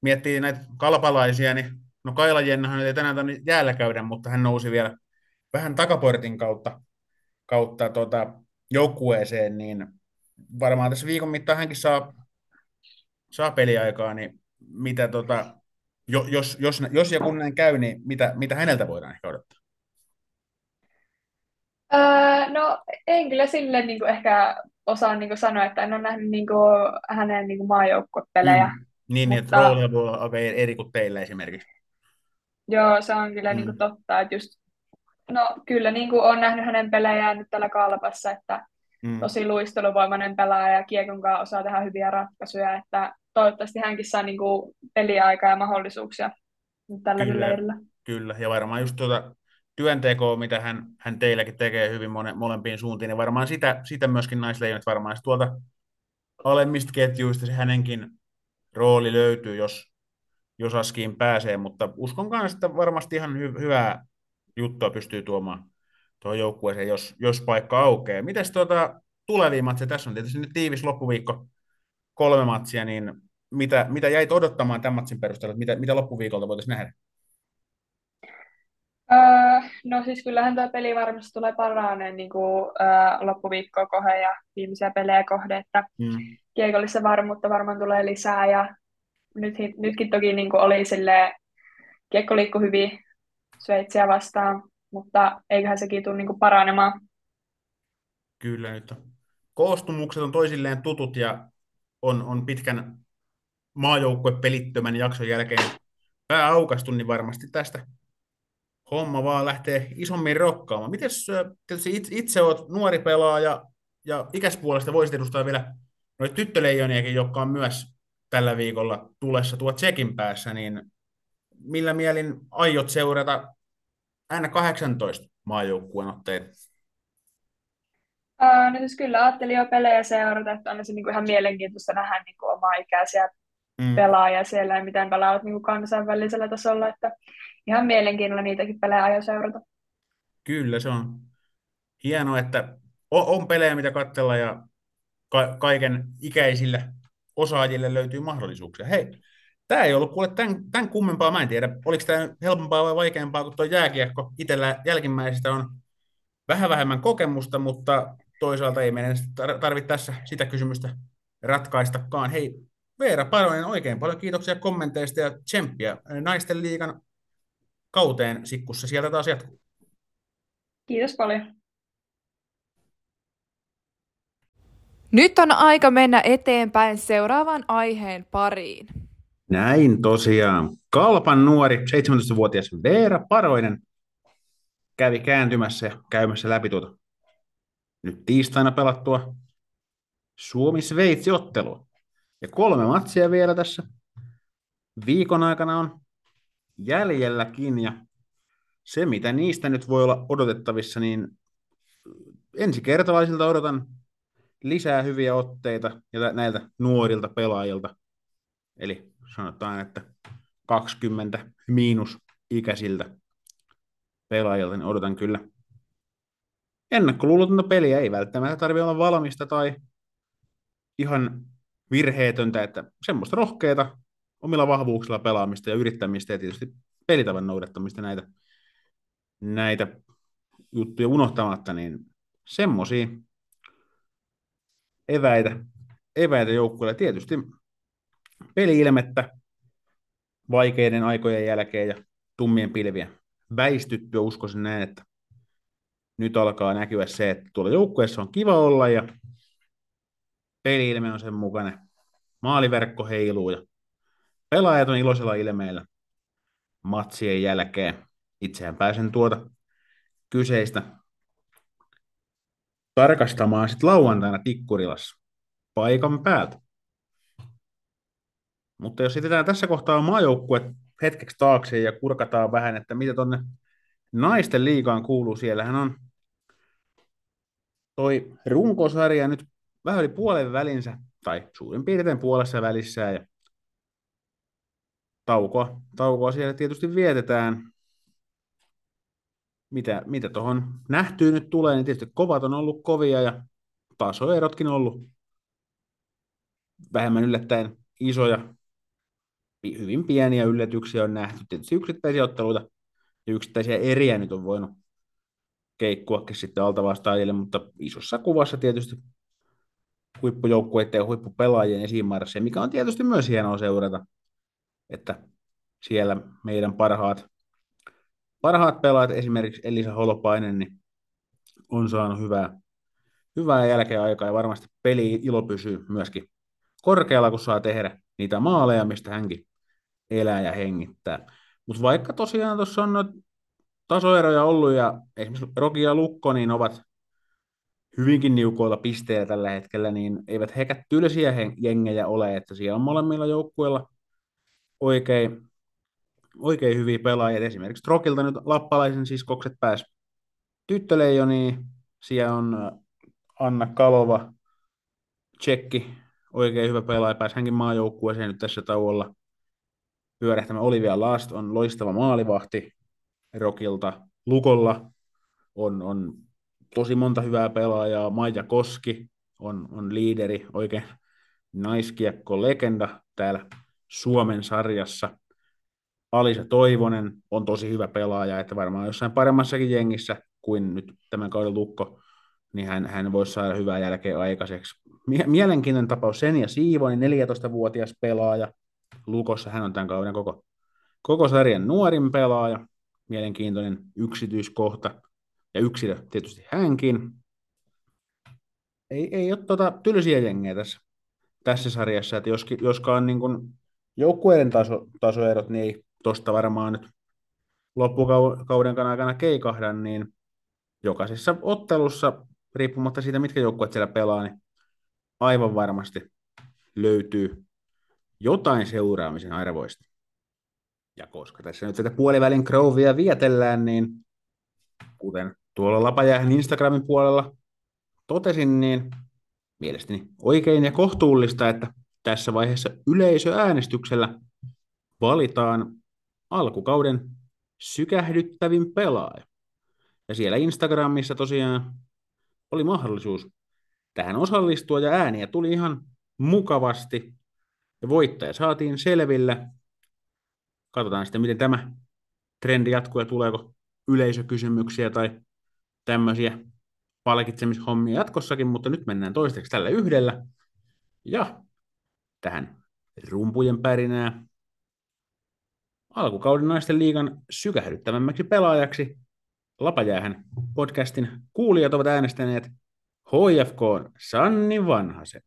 miettii näitä kalpalaisia, niin no Kaila Jennahan ei tänään tänne jäällä käydä, mutta hän nousi vielä vähän takaportin kautta joukkueeseen, niin varmaan tässä viikon mittaan hänkin saa peliaikaa, niin mitä jos ja kun näin käy, niin mitä häneltä voidaan ehkä odottaa? No en kyllä silleen niin kuin ehkä osaa niin kuin sanoa, että en ole nähnyt niin kuin hänen niin kuin maajoukkuepelejä. Niin, mutta että roolia voi olla aika eri kuin teillä esimerkiksi. Joo, se on kyllä niin kuin totta, että just, no kyllä niin kuin olen nähnyt hänen pelejään nyt täällä Kalpassa, että tosi luisteluvoimainen pelaaja ja kiekon kanssa osaa tehdä hyviä ratkaisuja, että toivottavasti hänkin saa niin kuin peliaikaa ja mahdollisuuksia tälläkin leirillä. Kyllä, ja varmaan just työntekoa, mitä hän teilläkin tekee hyvin molempiin suuntiin, ja varmaan sitä myöskin Naisleijonat varmaan tuolta alemmista ketjuista se hänenkin rooli löytyy, jos askiin pääsee, mutta uskon kanssa, että varmasti ihan hyvää juttua pystyy tuomaan tuohon joukkueeseen, jos paikka aukeaa. Mites tulevia matseja? Tässä on tietysti nyt tiivis loppuviikko, 3 matsia, niin mitä jäit odottamaan tämän matsin perusteella, mitä loppuviikolta voitaisiin nähdä? No siis kyllähän tuo peli varmasti tulee paraneen niin loppuviikkoa kohden ja viimeisiä pelejä kohden, että kiekollista varmuutta varmaan tulee lisää ja nytkin toki niin oli silleen kiekko liikkui hyvin Sveitsiä vastaan, mutta eiköhän sekin tule niin paranemaan. Kyllä nyt on. Koostumukset on toisilleen tutut ja on pitkän maajoukkuepelittömän jakson jälkeen pää aukastu, niin varmasti tästä homma vaan lähtee isommin rokkaamaan. Mites tietysti itse olet nuori pelaaja ja ikäspuolesta voisit edustaa vielä noita tyttöleijoniakin, jotka on myös tällä viikolla tulessa tuo Tsekin päässä, niin millä mielin aiot seurata N18 maajoukkueen otteita? No siis kyllä ajattelin jo pelejä seurata, että on se niinku ihan mielenkiintoista nähdä niinku omaa ikäisiä pelaajia siellä ja miten pelaavat niinku kansainvälisellä tasolla, että ihan mielenkiinnolla niitäkin pelejä aion seurata. Kyllä, se on hienoa, että on pelejä mitä katsella ja kaiken ikäisille osaajille löytyy mahdollisuuksia. Hei, tämä ei ollut kuule tämän kummempaa, mä en tiedä, oliko tämä helpompaa vai vaikeampaa kuin tuo jääkiekko. Itsellä jälkimmäisestä on vähän vähemmän kokemusta, mutta toisaalta ei meidän tarvitse tässä sitä kysymystä ratkaistakaan. Hei, Veera Paroinen, oikein paljon kiitoksia kommenteista ja tsemppiä naisten liigan kauteen sikkussa. Sieltä taas jatkuu. Kiitos paljon. Nyt on aika mennä eteenpäin seuraavan aiheen pariin. Näin tosiaan. Kalpan nuori, 17-vuotias Veera Paroinen kävi kääntymässä ja käymässä läpi tuota nyt tiistaina pelattua Suomi-Sveitsi-ottelua. Ja 3 matsia vielä tässä viikon aikana on jäljelläkin. Ja se, mitä niistä nyt voi olla odotettavissa, niin ensikertalaisilta odotan lisää hyviä otteita ja näiltä nuorilta pelaajilta. Eli sanotaan, että 20 miinus ikäisiltä pelaajilta, niin odotan kyllä ennakkoluulotonta peliä. Ei välttämättä tarvitse olla valmista tai ihan virheetöntä, että semmoista rohkeata omilla vahvuuksilla pelaamista ja yrittämistä ja tietysti pelitavan noudattamista näitä juttuja unohtamatta, niin semmoisia eväitä joukkueelle. Tietysti peli-ilmettä vaikeiden aikojen jälkeen ja tummien pilvien väistyttyä, uskoisin näin, että nyt alkaa näkyä se, että tuolla joukkueessa on kiva olla ja peli-ilme on sen mukainen. Maaliverkko heiluu ja pelaajat on iloisella ilmeellä matsien jälkeen. Itsehän pääsen tuota kyseistä tarkastamaan sitten lauantaina Tikkurilassa paikan päältä. Mutta jos jätetään tässä kohtaa maajoukkue hetkeksi taakse ja kurkataan vähän, että mitä tuonne naisten liigaan kuuluu. Siellähän on toi runkosarja nyt vähän yli puolen välinsä tai suurin piirtein puolessa välissä ja taukoa siellä tietysti vietetään. Mitä tuohon nähtyy nyt tulee, niin tietysti kovat on ollut kovia ja tasoerotkin on ollut vähemmän yllättäen isoja, hyvin pieniä yllätyksiä on nähty. Tietysti yksittäisiä otteluita ja yksittäisiä eriä nyt on voinut keikkuakin sitten altavastaajille, mutta isossa kuvassa tietysti huippujoukkueiden ja huippupelaajien esimarsseja, mikä on tietysti myös hienoa seurata, että siellä meidän parhaat pelaajat, esimerkiksi Elisa Holopainen, niin on saanut hyvää jälkeaikaa ja varmasti peli-ilo pysyy myöskin korkealla, kun saa tehdä niitä maaleja, mistä hänkin elää ja hengittää. Mutta vaikka tosiaan tuossa on noita tasoeroja ollut ja esimerkiksi Roki ja Lukko niin ovat hyvinkin niukoilla pisteillä tällä hetkellä, niin eivät hekään tylsiä jengejä ole, että siellä on molemmilla joukkueilla oikein hyviä pelaajia. Esimerkiksi Rokilta nyt lappalaisen siskokset pääsi Tyttöleijoniin. Siellä on Anna Kalova, tsekki, oikein hyvä pelaaja. Pääsi hänkin maajoukkueeseen nyt tässä tauolla pyörähtämään. Olivia Last on loistava maalivahti Rokilta. Lukolla on tosi monta hyvää pelaajaa. Maija Koski on liideri, oikein naiskiekko-legenda täällä Suomen sarjassa. Alisa Toivonen on tosi hyvä pelaaja, että varmaan jossain paremmassakin jengissä kuin nyt tämän kauden Lukko, niin hän voisi saada hyvää jälkeä aikaiseksi. Mielenkiintoinen tapaus Senja Siivonen, 14-vuotias pelaaja. Lukossa hän on tämän kauden koko sarjan nuorin pelaaja. Mielenkiintoinen yksityiskohta ja yksilö tietysti hänkin. Ei ole tylsiä jengejä tässä sarjassa, että joskaan niin kuin joukkueiden tasoerot niin ei tuosta varmaan nyt loppukauden aikana keikahda, niin jokaisessa ottelussa, riippumatta siitä, mitkä joukkueet siellä pelaa, niin aivan varmasti löytyy jotain seuraamisen arvoista. Ja koska tässä nyt tätä puolivälin krouvia vietellään, niin kuten tuolla Lapa Jäähän Instagramin puolella totesin, niin mielestäni oikein ja kohtuullista, että tässä vaiheessa yleisöäänestyksellä valitaan alkukauden sykähdyttävin pelaaja. Ja siellä Instagramissa tosiaan oli mahdollisuus tähän osallistua ja ääniä tuli ihan mukavasti. Ja voittaja saatiin selville. Katsotaan sitten, miten tämä trendi jatkuu ja tuleeko yleisökysymyksiä tai tämmöisiä palkitsemishommia jatkossakin, mutta nyt mennään toistaiseksi tällä yhdellä. Ja tähän rumpujen pärinää alkukauden naisten liigan sykähdyttävämmäksi pelaajaksi Lapa Jäähän podcastin kuulijat ovat äänestäneet HFK:n Sanni Vanhasen.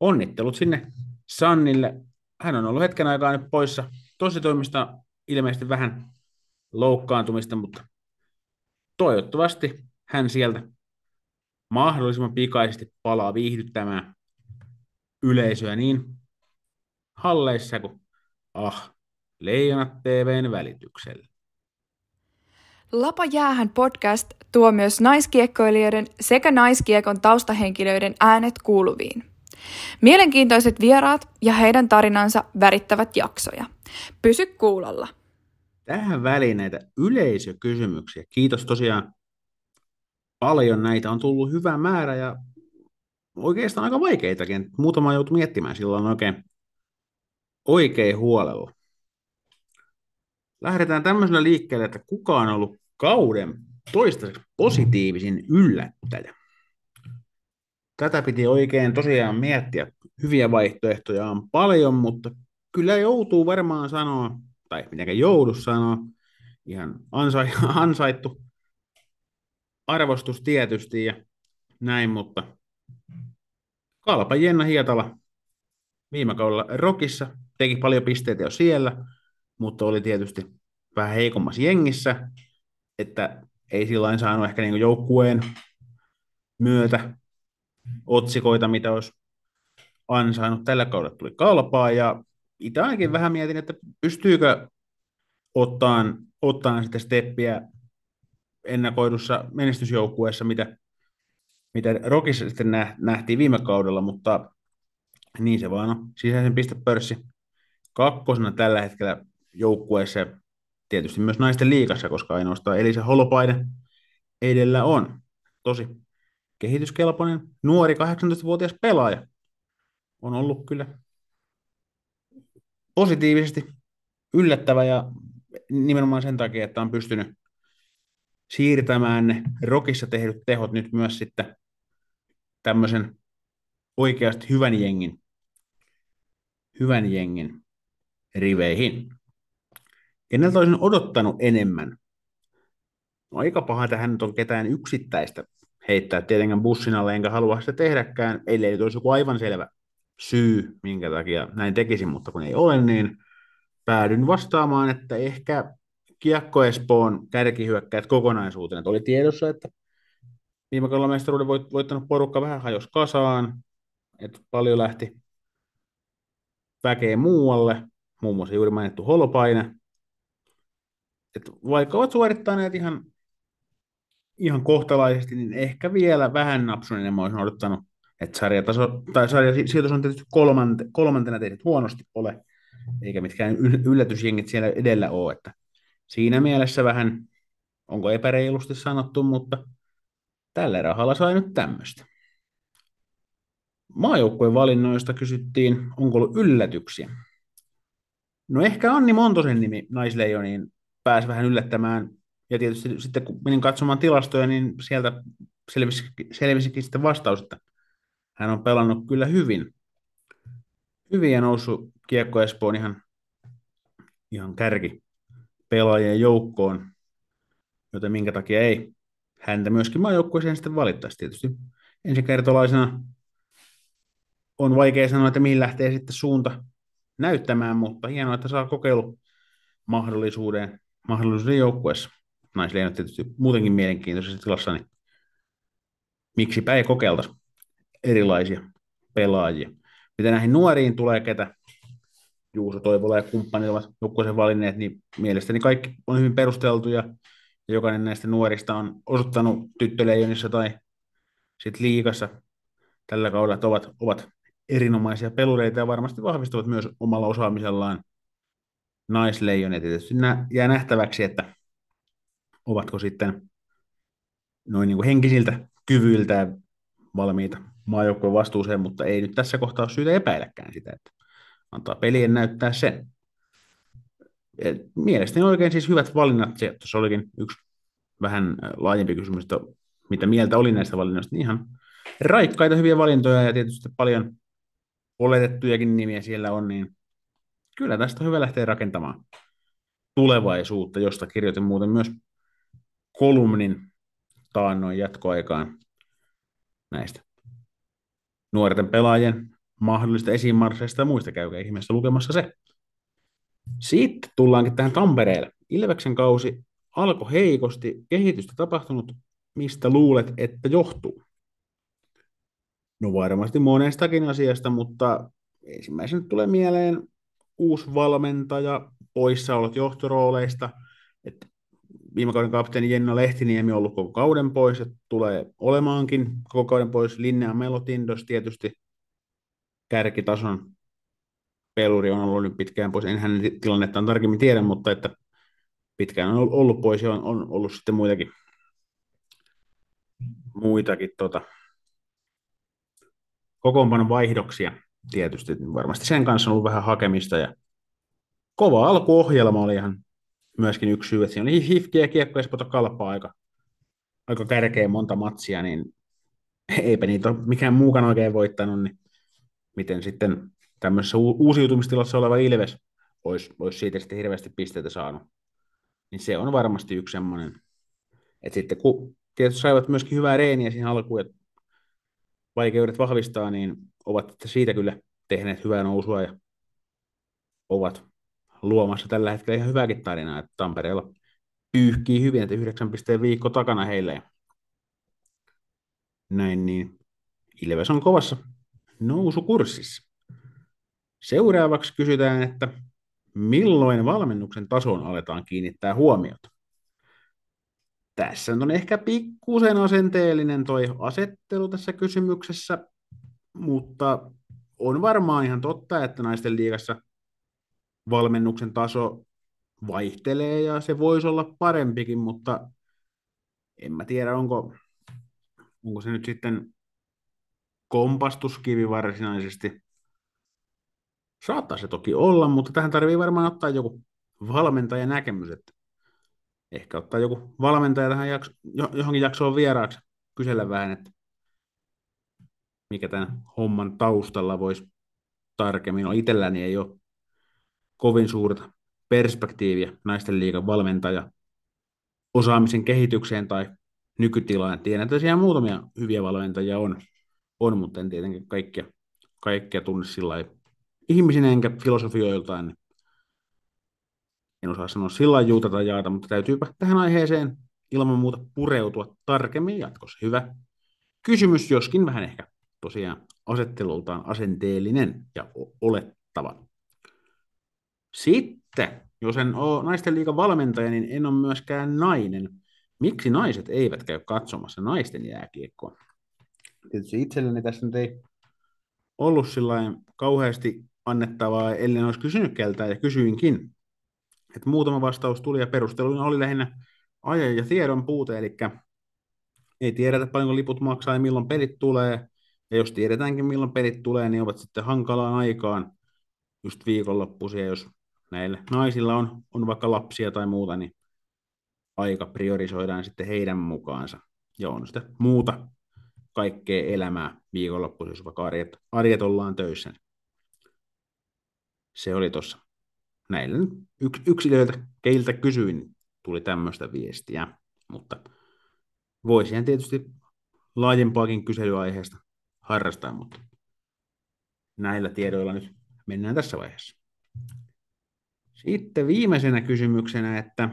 Onnittelut sinne Sannille. Hän on ollut hetken aikaa nyt poissa tositoimista, ilmeisesti vähän loukkaantumista, mutta toivottavasti hän sieltä mahdollisimman pikaisesti palaa viihdyttämään yleisöä niin halleissa kuin Leijonat TV:n välityksellä. Lapa Jäähän podcast tuo myös naiskiekkoilijoiden sekä naiskiekon taustahenkilöiden äänet kuuluviin. Mielenkiintoiset vieraat ja heidän tarinansa värittävät jaksoja. Pysy kuulolla. Tähän väliin näitä yleisökysymyksiä. Kiitos tosiaan paljon, näitä on tullut hyvä määrä ja oikeastaan aika vaikeitakin. Muutama joutui miettimään silloin oikein oikein huolella. Lähdetään tämmöisellä liikkeelle, että kuka on ollut kauden toistaiseksi positiivisin yllättäjä. Tätä piti oikein tosiaan miettiä. Hyviä vaihtoehtoja on paljon, mutta kyllä joutuu varmaan sanoa, tai mitenkään joudu sanoa, ihan ansaittu arvostus tietysti ja näin, mutta Kalpa Jenna Hietala viime kaudella Rokissa teki paljon pisteitä jo siellä, mutta oli tietysti vähän heikommassa jengissä, että ei silloin saanut ehkä niin kuin joukkueen myötä otsikoita, mitä olisi ansainnut. Tällä kaudella tuli Kalpaa ja itse ainakin vähän mietin, että pystyykö ottaan sitten steppiä ennakoidussa menestysjoukkueessa, mitä Rokissa sitten nähtiin viime kaudella, mutta niin se vaan on. Sisäisen pistepörssi kakkosena tällä hetkellä joukkueessa ja tietysti myös naisten liigassa, koska ainoastaan Elisa Holopainen edellä on. Tosi kehityskelpoinen nuori 18-vuotias pelaaja on ollut kyllä positiivisesti yllättävä ja nimenomaan sen takia, että on pystynyt siirtämään ne Rokissa tehdyt tehot nyt myös sitten tämmöisen oikeasti hyvän jengin riveihin. Keneltä olisin odottanut enemmän? No, aika paha tähän nyt on ketään yksittäistä heittää tietenkään bussin alle, enkä halua sitä tehdäkään, ellei nyt olisi joku aivan selvä syy, minkä takia näin tekisin, mutta kun ei ole, niin päädyin vastaamaan, että ehkä Kiekko-Espoon kärkihyökkäät kokonaisuutena. Oli tiedossa, että viime kaudella mestaruuden voittanut porukka vähän hajosi kasaan, että paljon lähti väkeä muualle, muun muassa juuri mainittu Holopainen. Että vaikka ovat suorittaneet ihan kohtalaisesti, niin ehkä vielä vähän napsun enemmän olisin odottanut, että sarjasijoitus on tietysti kolmantena tehnyt huonosti ole, eikä mitkään yllätysjengit siellä edellä ole, että siinä mielessä vähän, onko epäreilusti sanottu, mutta tällä rahalla sai nyt tämmöistä. Maajoukkueen valinnoista kysyttiin, onko ollut yllätyksiä. No ehkä Anni Montosen nimi Naisleijoniin pääsi vähän yllättämään, ja tietysti sitten kun menin katsomaan tilastoja, niin sieltä selvisikin sitten vastaus, että hän on pelannut kyllä hyvin ja noussut Kiekko-Espoon ihan kärki pelaajien joukkoon, joten minkä takia ei häntä myöskin maajoukkueeseen sitten valittaisi tietysti. Ensikertalaisena on vaikea sanoa, että mihin lähtee sitten suunta näyttämään, mutta hienoa, että saa kokeilumahdollisuuden joukkueessa. Naisleijonat tietysti muutenkin mielenkiintoisessa tilassa, niin miksipä ei kokeiltaisi erilaisia pelaajia. Mitä näihin nuoriin tulee, ketä Juuso Toivola ja kumppanit ovat joukkueen valinneet, niin mielestäni kaikki on hyvin perusteltu ja jokainen näistä nuorista on osoittanut Tyttöleijonissa tai sitten liigassa tällä kaudella, että ovat erinomaisia pelureita ja varmasti vahvistuvat myös omalla osaamisellaan Naisleijonet. Tietysti jää nähtäväksi, että ovatko sitten noin niin kuin henkisiltä kyvyiltään valmiita maajoukkueen vastuuseen, mutta ei nyt tässä kohtaa ole syytä epäilläkään sitä, että antaa pelien näyttää sen. Mielestäni oikein siis hyvät valinnat. Se olikin yksi vähän laajempi kysymys, että mitä mieltä oli näistä valinnoista. Niin ihan raikkaita hyviä valintoja ja tietysti paljon oletettujakin nimiä siellä on, niin kyllä tästä on hyvä lähteä rakentamaan tulevaisuutta, josta kirjoitin muuten myös kolumnin taannoin jatkoaikaan näistä nuorten pelaajien mahdollista esiinmarsseista ja muista, käykää ihmeessä lukemassa se. Sitten tullaankin tähän Tampereelle. Ilveksen kausi alkoi heikosti, kehitystä tapahtunut, mistä luulet, että johtuu? No varmasti monestakin asiasta, mutta ensimmäisenä tulee mieleen uusi valmentaja, poissaolot johtorooleista, että viime kauden kapteeni Jenna Lehtiniemi on ollut koko kauden pois, että tulee olemaankin koko kauden pois. Linnea Melotindos tietysti kärkitason peluri on ollut nyt pitkään pois. En hänen tilannettaan tarkemmin tiedä, mutta että pitkään on ollut pois ja on ollut sitten muitakin kokoonpanon vaihdoksia tietysti varmasti sen kanssa on ollut vähän hakemista. Ja kova alkuohjelma oli ihan myöskin yksi syy, että siinä oli HIFK:iä ja Kiekko-Espoota Kalpaa aika kärkeä monta matsia, niin eipä niitä ole mikään muukaan oikein voittanut, niin miten sitten tämmöisessä uusiutumistilassa oleva Ilves olisi siitä sitten hirveästi pisteitä saanut. Niin se on varmasti yksi semmoinen, että sitten kun tietysti saivat myöskin hyvää reeniä siihen alkuun, että vaikeudet vahvistaa, niin ovat siitä kyllä tehneet hyvää nousua ja ovat luomassa tällä hetkellä ihan hyvääkin tarinaa, että Tampereella pyyhkii hyvin, että 9 pisteen viikko takana heille. Näin niin, Ilves on kovassa nousukurssissa. Seuraavaksi kysytään, että milloin valmennuksen tasoon aletaan kiinnittää huomiota? Tässä on ehkä pikkuisen asenteellinen toi asettelu tässä kysymyksessä, mutta on varmaan ihan totta, että naisten liigassa valmennuksen taso vaihtelee ja se voisi olla parempikin, mutta en mä tiedä, onko se nyt sitten kompastuskivi varsinaisesti. Saattaa se toki olla, mutta tähän tarvii varmaan ottaa joku valmentajan näkemys, että ehkä ottaa joku valmentaja tähän johonkin jaksoon vieraaksi, kysellä vähän, että mikä tämän homman taustalla voisi tarkemmin. No, itselläni ei ole kovin suurta perspektiiviä naisten liigan valmentaja osaamisen kehitykseen tai nykytilaan. Tiedän, että siellä muutamia hyviä valmentajia on mutta en tietenkin kaikkia tunne sillä lailla ihmisinä enkä filosofioiltaan. Niin en osaa sanoa sillä lailla juuta tai jaata, mutta täytyypä tähän aiheeseen ilman muuta pureutua tarkemmin jatkossa. Hyvä kysymys, joskin vähän ehkä tosiaan asettelultaan asenteellinen ja olettava. Sitten, jos en ole naisten liigan valmentaja, niin en ole myöskään nainen. Miksi naiset eivät käy katsomassa naisten jääkiekkoa? Tietysti itselleni tässä nyt ei ollut sillain kauheasti annettavaa, ellen olisi kysynyt keltään, ja kysyinkin. Että muutama vastaus tuli, ja perusteluna oli lähinnä ajan ja tiedon puute, eli ei tiedetä paljonko liput maksaa ja milloin pelit tulee, ja jos tiedetäänkin milloin pelit tulee, niin ovat sitten hankalaan aikaan, just viikonloppuisia, jos näillä naisilla on vaikka lapsia tai muuta, niin aika priorisoidaan sitten heidän mukaansa. Ja on sitten muuta kaikkea elämää viikonloppuisia, jos vaikka arjet ollaan töissä. Se oli tuossa. Näillä yksilöiltä, keiltä kysyin, tuli tämmöistä viestiä, mutta voisihan tietysti laajempaakin kyselyaiheesta harrastaa, mutta näillä tiedoilla nyt mennään tässä vaiheessa. Sitten viimeisenä kysymyksenä, että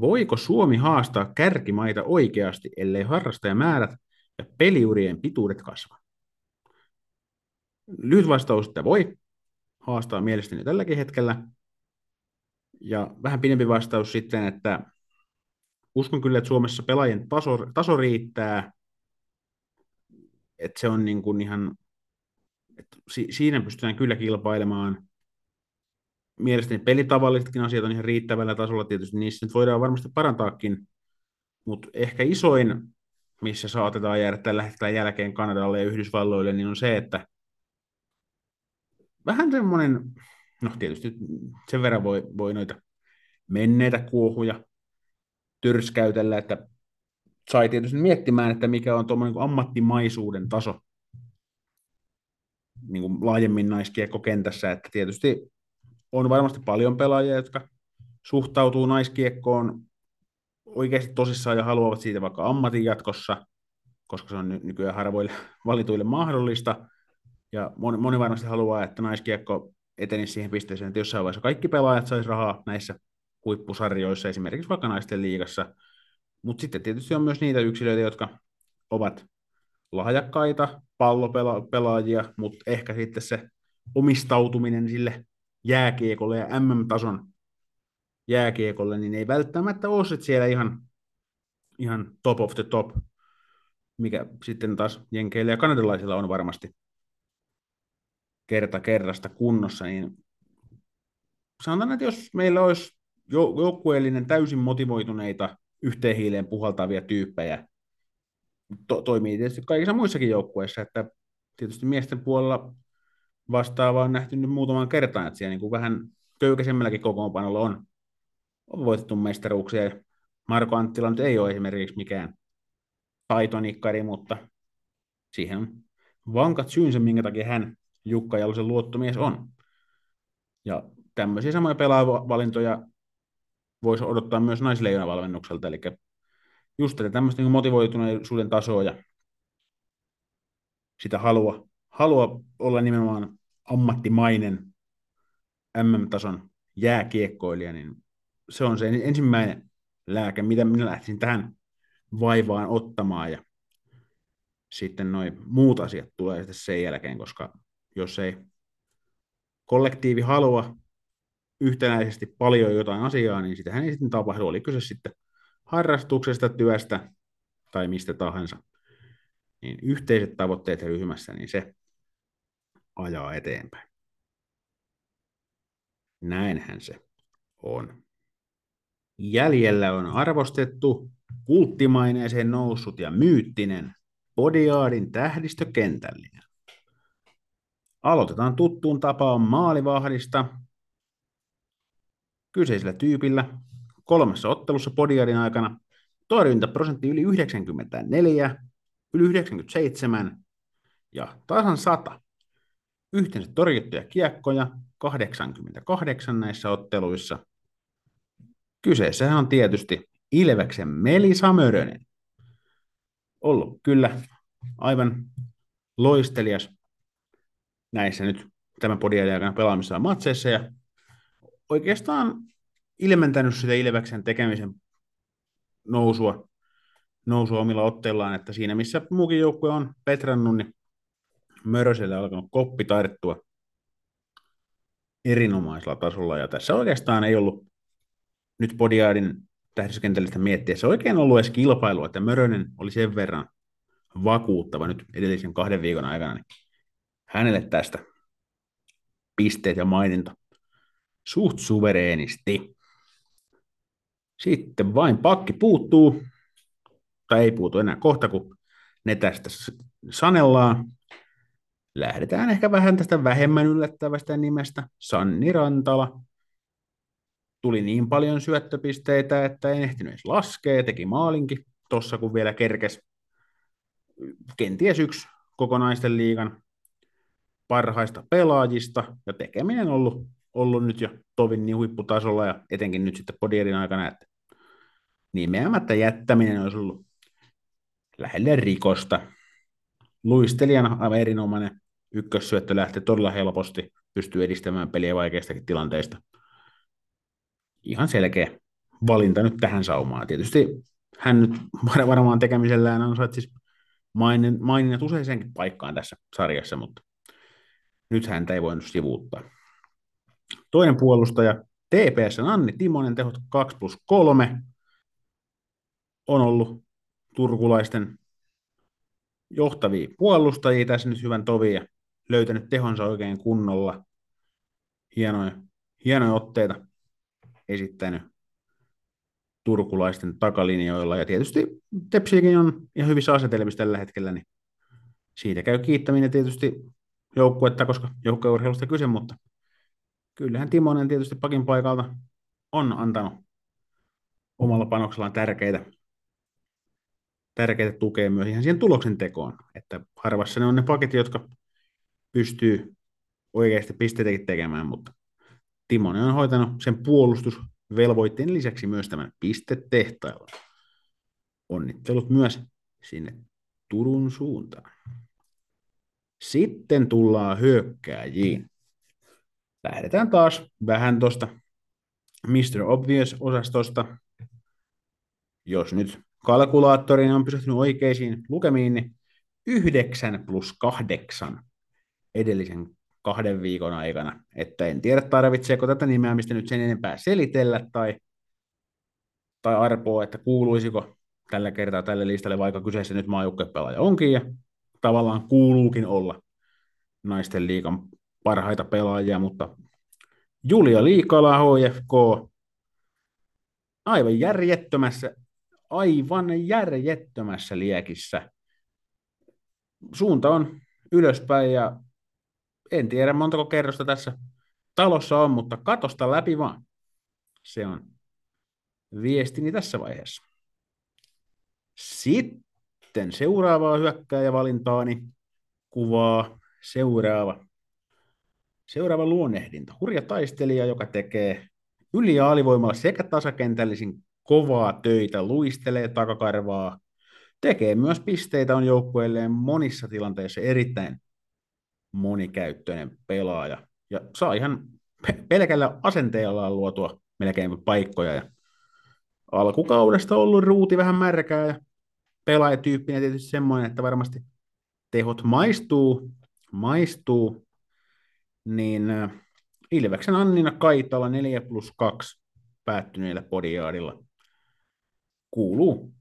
voiko Suomi haastaa kärkimaita oikeasti, ellei harrastajamäärät ja peliurien pituudet kasva? Lyhyt vastaus, että voi. Haastaa mielestäni tälläkin hetkellä. Ja vähän pidempi vastaus sitten, että uskon kyllä, että Suomessa pelaajien taso riittää. Että se on niin kuin ihan, että siinä pystytään kyllä kilpailemaan. Mielestäni pelitavallisetkin asiat on ihan riittävällä tasolla. Tietysti niissä nyt voidaan varmasti parantaakin. Mutta ehkä isoin, missä saatetaan jäädä tällä hetkellä jälkeen Kanadalle ja Yhdysvalloille, niin on se, että vähän semmoinen, no tietysti sen verran voi noita menneitä kuohuja tyrskäytellä, että sai tietysti miettimään, että mikä on tuommoinen ammattimaisuuden taso niin kuin laajemmin naiskiekkokentässä, että tietysti on varmasti paljon pelaajia, jotka suhtautuu naiskiekkoon oikeasti tosissaan ja haluavat siitä vaikka ammatin jatkossa, koska se on nykyään harvoille valituille mahdollista. Ja moni varmasti haluaa, että naiskiekko etenisi siihen pisteeseen, että jossain vaiheessa kaikki pelaajat saisi rahaa näissä huippusarjoissa, esimerkiksi vaikka naisten liigassa. Mutta sitten tietysti on myös niitä yksilöitä, jotka ovat lahjakkaita pallopelaajia, mutta ehkä sitten se omistautuminen sille jääkiekolle ja MM-tason jääkiekolle, niin ei välttämättä ole sit siellä ihan top of the top, mikä sitten taas jenkeillä ja kanadalaisilla on varmasti kerta kerrasta kunnossa, niin sanotaan, että jos meillä olisi joukkueellinen täysin motivoituneita yhteen hiileen puhaltavia tyyppejä, toimii tietysti kaikissa muissakin joukkueissa, että tietysti miesten puolella vastaavaa on nähty nyt muutaman kertaan, että siellä niin kuin vähän köykäisemmälläkin kokoonpanolla on voitettu mestaruuksia. Marko Anttila nyt ei ole esimerkiksi mikään taitonikkari, mutta siihen on vankat syynsä, minkä takia hän Jukka Jalosen luottomies on. Ja tämmöisiä samoja pelaavalintoja voisi odottaa myös naisleijonavalmennukselta, eli just tämmöistä niin motivoituneisuuden tasoa ja sitä halua olla nimenomaan ammattimainen MM-tason jääkiekkoilija, niin se on se ensimmäinen lääke, mitä minä lähtisin tähän vaivaan ottamaan, ja sitten noin muut asiat tulee sitten sen jälkeen, koska jos ei kollektiivi halua yhtenäisesti paljon jotain asiaa, niin sitähän ei sitten tapahdu, oli kyse sitten harrastuksesta, työstä tai mistä tahansa. Niin yhteiset tavoitteet ryhmässä, niin se ajaa eteenpäin. Näinhän se on. Jäljellä on arvostettu, kulttimaineeseen noussut ja myyttinen Podiaadin tähdistökentällinen. Aloitetaan tuttuun tapaan maalivahdista. Kyseisellä tyypillä 3 ottelussa Podiaadin aikana torjuntaprosentti yli 94, yli 97 ja tasan 100. Yhteensä torjuttuja kiekkoja 88 näissä otteluissa. Kyseessähän on tietysti Ilveksen Melissa Mörönen. Ollut kyllä aivan loistelias näissä nyt tämän Podiaadin aikana pelaamissa matseissa ja oikeastaan ilmentänyt sitä Ilveksen tekemisen nousua omilla otteillaan, että siinä missä muukin joukkue on petrannut, niin Möröselle alkanut koppi taidettua erinomaisella tasolla, ja tässä oikeastaan ei ollut nyt Podiaadin tähdyskentällistä miettiessä oikein ollut edes kilpailua, että Mörönen oli sen verran vakuuttava nyt edellisen 2 viikon aikana, niin hänelle tästä pisteet ja maininta suht suvereenisti. Sitten vain pakki puuttuu, tai ei puutu enää kohta, kun ne tästä sanellaan. Lähdetään ehkä vähän tästä vähemmän yllättävästä nimestä. Sanni Rantala tuli niin paljon syöttöpisteitä, että en ehtinyt edes laskea, teki maalinkin tossa, kun vielä kerkesi. Kenties yksi kokonaisten liigan parhaista pelaajista, ja tekeminen on ollut nyt jo tovin niin huipputasolla, ja etenkin nyt sitten Podiaadin aikana, että nimeämättä jättäminen olisi ollut lähelle rikosta. Luistelijana aivan erinomainen, ykkössyöttö lähtee todella helposti, pystyy edistämään peliä vaikeistakin tilanteista. Ihan selkeä valinta nyt tähän saumaan. Tietysti hän nyt varmaan tekemisellään ansaitsisi maininnat usein paikkaan tässä sarjassa, mutta nyt häntä ei voinut sivuuttaa. Toinen puolustaja, TPS:n Anni Timonen, tehot 2+3, on ollut turkulaisten johtavia puolustajia tässä nyt hyvän tovin ja löytänyt tehonsa oikein kunnolla. Hienoja otteita esittänyt turkulaisten takalinjoilla. Ja tietysti Tepsiäkin on ihan hyvissä asetelmissa tällä hetkellä, niin siitä käy kiittäminen tietysti joukkuetta, koska joukkueurheilusta kyse, mutta kyllähän Timonen tietysti pakin paikalta on antanut omalla panoksellaan tärkeitä tukea myös ihan siihen tuloksen tekoon, että harvassa ne on ne paketit, jotka pystyy oikeasti pisteitäkin tekemään, mutta Timonen on hoitanut sen puolustusvelvoitteen lisäksi myös tämän pistetehtailun. Onnittelut myös sinne Turun suuntaan. Sitten tullaan hyökkääjiin. Lähdetään taas vähän tuosta Mr. Obvious-osastosta. Jos nyt kalkulaattorin on pysähtynyt oikeisiin lukemiin, niin 9+8 edellisen 2 viikon aikana. Että en tiedä, tarvitseeko tätä nimeämistä nyt sen enempää selitellä tai arpoa, että kuuluisiko tällä kertaa tälle listalle, vaikka kyseessä nyt maajoukkuepelaaja onkin ja tavallaan kuuluukin olla naisten liigan parhaita pelaajia, mutta Julia Liikala, HFK, aivan järjettömässä liekissä. Suunta on ylöspäin ja en tiedä montako kerrosta tässä talossa on, mutta katosta läpi vaan. Se on viestini tässä vaiheessa. Sitten seuraavaa hyökkääjävalintaani kuvaa seuraava luonnehdinta. Hurja taistelija, joka tekee yli- ja alivoimalla sekä tasakentällisin kovaa töitä, luistelee takakarvaa, tekee myös pisteitä, on joukkueelleen monissa tilanteissa erittäin monikäyttöinen pelaaja. Ja saa ihan pelkällä asenteellaan luotua melkein paikkoja. Ja alkukaudesta ollut ruuti vähän märkää ja pelaajatyyppinen tietysti semmoinen, että varmasti tehot maistuu. Niin Ilveksen Annina Kaitala 4+2 päättyneellä podiaadilla kuuluu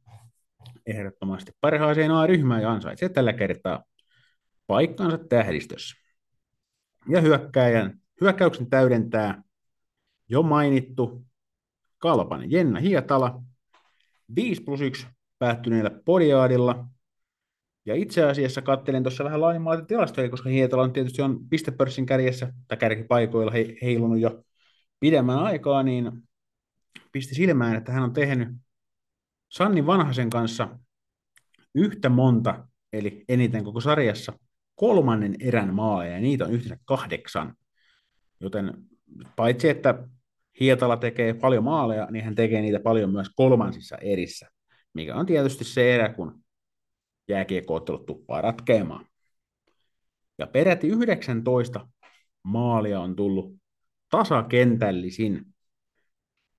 ehdottomasti parhaaseen A-ryhmään ja ansaitsee tällä kertaa paikkansa tähdistössä. Ja hyökkäyksen täydentää jo mainittu Kalpan Jenna Hietala 5+1 päättyneellä podiaadilla. Ja itse asiassa katselen tuossa vähän laajemmalta tilastoja, koska Hietala on tietysti on pistepörssin kärjessä tai kärkipaikoilla heilunut jo pidemmän aikaa, niin pisti silmään, että hän on tehnyt Sanni Vanhasen kanssa yhtä monta, eli eniten koko sarjassa, 3. erän maaleja, ja niitä on yhteensä 8. Joten paitsi, että Hietala tekee paljon maaleja, niin hän tekee niitä paljon myös 3. erissä, mikä on tietysti se erä, kun jääkiekko-ottelut tuppaa ratkeamaan. Ja peräti 19 maalia on tullut tasakentällisin,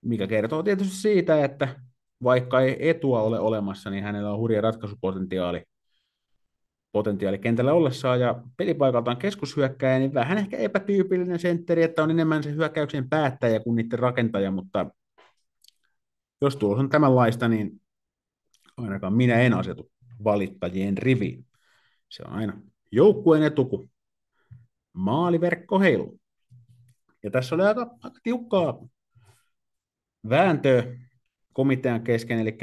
mikä kertoo tietysti siitä, että vaikka ei etua ole olemassa, niin hänellä on hurja ratkaisupotentiaali kentällä ollessaan, ja pelipaikaltaan keskushyökkääjä, niin vähän ehkä epätyypillinen sentteri, että on enemmän se hyökkäyksen päättäjä kuin niiden rakentaja, mutta jos tulos on tämänlaista, niin ainakaan minä en asetu valittajien riviin. Se on aina joukkueen etu, kun maaliverkko heilu. Ja tässä oli aika tiukkaa vääntöä komitean kesken, eli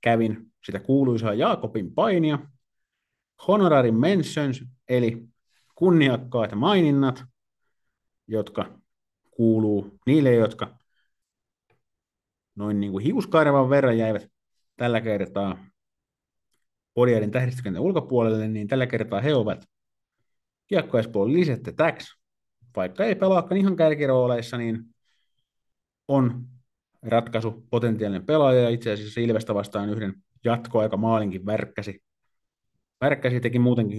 kävin sitä kuuluisaa Jaakobin painia, honorary mentions, eli kunniakkaat maininnat, jotka kuuluu niille, jotka noin niin kuin hiuskarvan verran jäivät tällä kertaa podiaiden tähdistökentän ulkopuolelle, niin tällä kertaa he ovat Kiekko-Espoon Lisette Täks. Vaikka ei pelaakaan ihan kärkirooleissa, niin on ratkaisu potentiaalinen pelaaja, ja itse asiassa Ilvestä vastaan yhden jatkoaikamaalinkin värkkäsi, teki muutenkin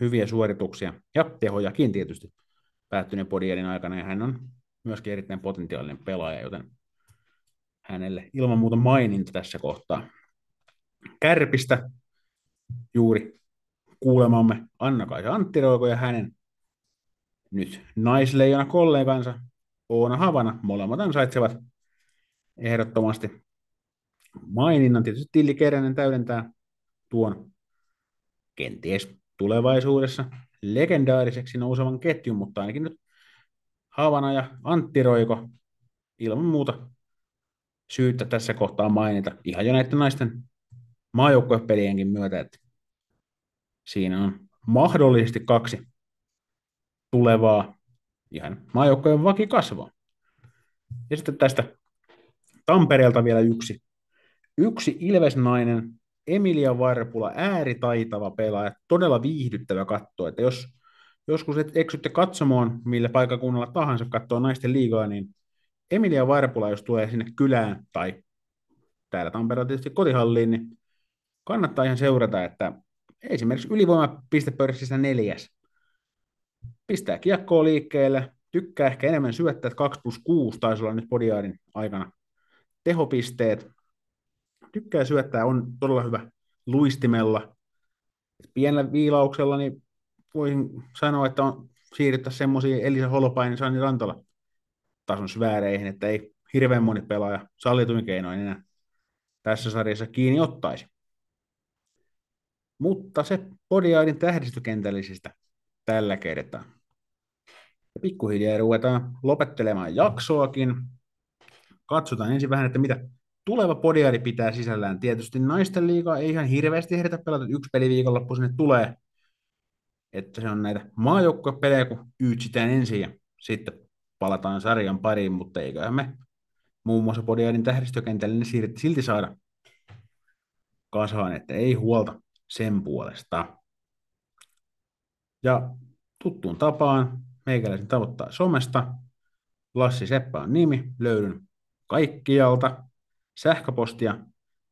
hyviä suorituksia ja tehojakin tietysti päättyneen podiaiden aikana, ja hän on myöskin erittäin potentiaalinen pelaaja, joten hänelle ilman muuta maininta tässä kohtaa. Kärpistä juuri kuulemamme Anna-Kaisa Antti-Roiko ja hänen nyt naisleijona kollegansa Oona Havana. Molemmat ansaitsevat ehdottomasti maininnan. Tietysti Tilli Keränen täydentää tuon kenties tulevaisuudessa legendaariseksi nousevan ketjun, mutta ainakin nyt Havana ja Antti-Roiko ilman muuta syyttä tässä kohtaa mainita ihan jo näiden naisten maajoukkuepelienkin myötä, että siinä on mahdollisesti 2 tulevaa ihan maajoukkojen vakikasvoa. Ja sitten tästä Tampereelta vielä yksi ilvesnainen, Emilia Varpula, ääritaitava pelaaja, todella viihdyttävä katsoa, että jos joskus eksytte katsomaan millä paikkakunnalla tahansa katsoa naisten liigaa, niin Emilia Varpula, jos tulee sinne kylään tai täällä Tampereella tietysti kotihalliin, niin kannattaa ihan seurata, että esimerkiksi ylivoimapistepörssissä 4. Pistää kiekkoa liikkeelle, tykkää ehkä enemmän syöttää, että 2+6 taisi olla nyt podiaidin aikana tehopisteet. Tykkää syöttää, on todella hyvä luistimella. Pienellä viilauksella niin voisin sanoa, että on siirryttä semmoisiin Elisa Holopainen, Sanni Rantala tason sfääreihin, että ei hirveän moni pelaaja sallituin keinoin enää tässä sarjassa kiinni ottaisi. Mutta se podiaidin tähdistökentällisistä tällä kertaa. Ja pikkuhiljaa ruvetaan lopettelemaan jaksoakin. Katsotaan ensin vähän, että mitä tuleva podiaidi pitää sisällään. Tietysti naisten liigaa ei ihan hirveästi ehditä pelata. 1 peli viikonloppu sinne tulee. että se on näitä maajoukkuepelejä, kun yytsitään ensin ja sitten palataan sarjan pariin, mutta eiköhän me muun muassa Podiaidin tähdistökentälle ne silti saada kasaan, että ei huolta sen puolesta. Ja tuttuun tapaan meikäläisen tavoittaa somesta. Lassi Seppä on nimi, löydyn kaikkialta. Sähköpostia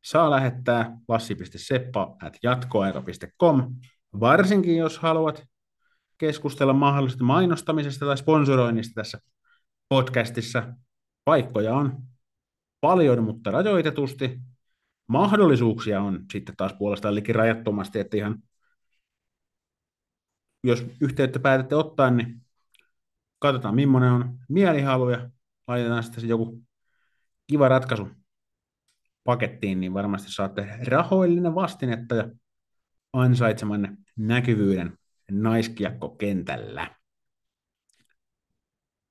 saa lähettää lassi.seppa@jatkoaika.com, varsinkin jos haluat keskustella mahdollisesta mainostamisesta tai sponsoroinnista tässä podcastissa. Paikkoja on paljon, mutta rajoitetusti. Mahdollisuuksia on sitten taas puolestaan liki rajattomasti, että ihan jos yhteyttä päätätte ottaa, niin katsotaan millainen on mielihalu ja laitetaan sitten joku kiva ratkaisu pakettiin, niin varmasti saatte rahoillinen vastinetta ja ansaitsemanne näkyvyyden naiskiekkokentällä.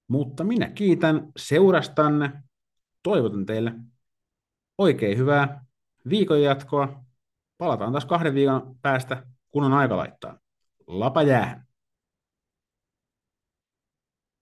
Mutta minä kiitän seurastanne, toivotan teille oikein hyvää viikon jatkoa. Palataan taas 2 viikon päästä, kun on aika laittaa Lapa Jäähän.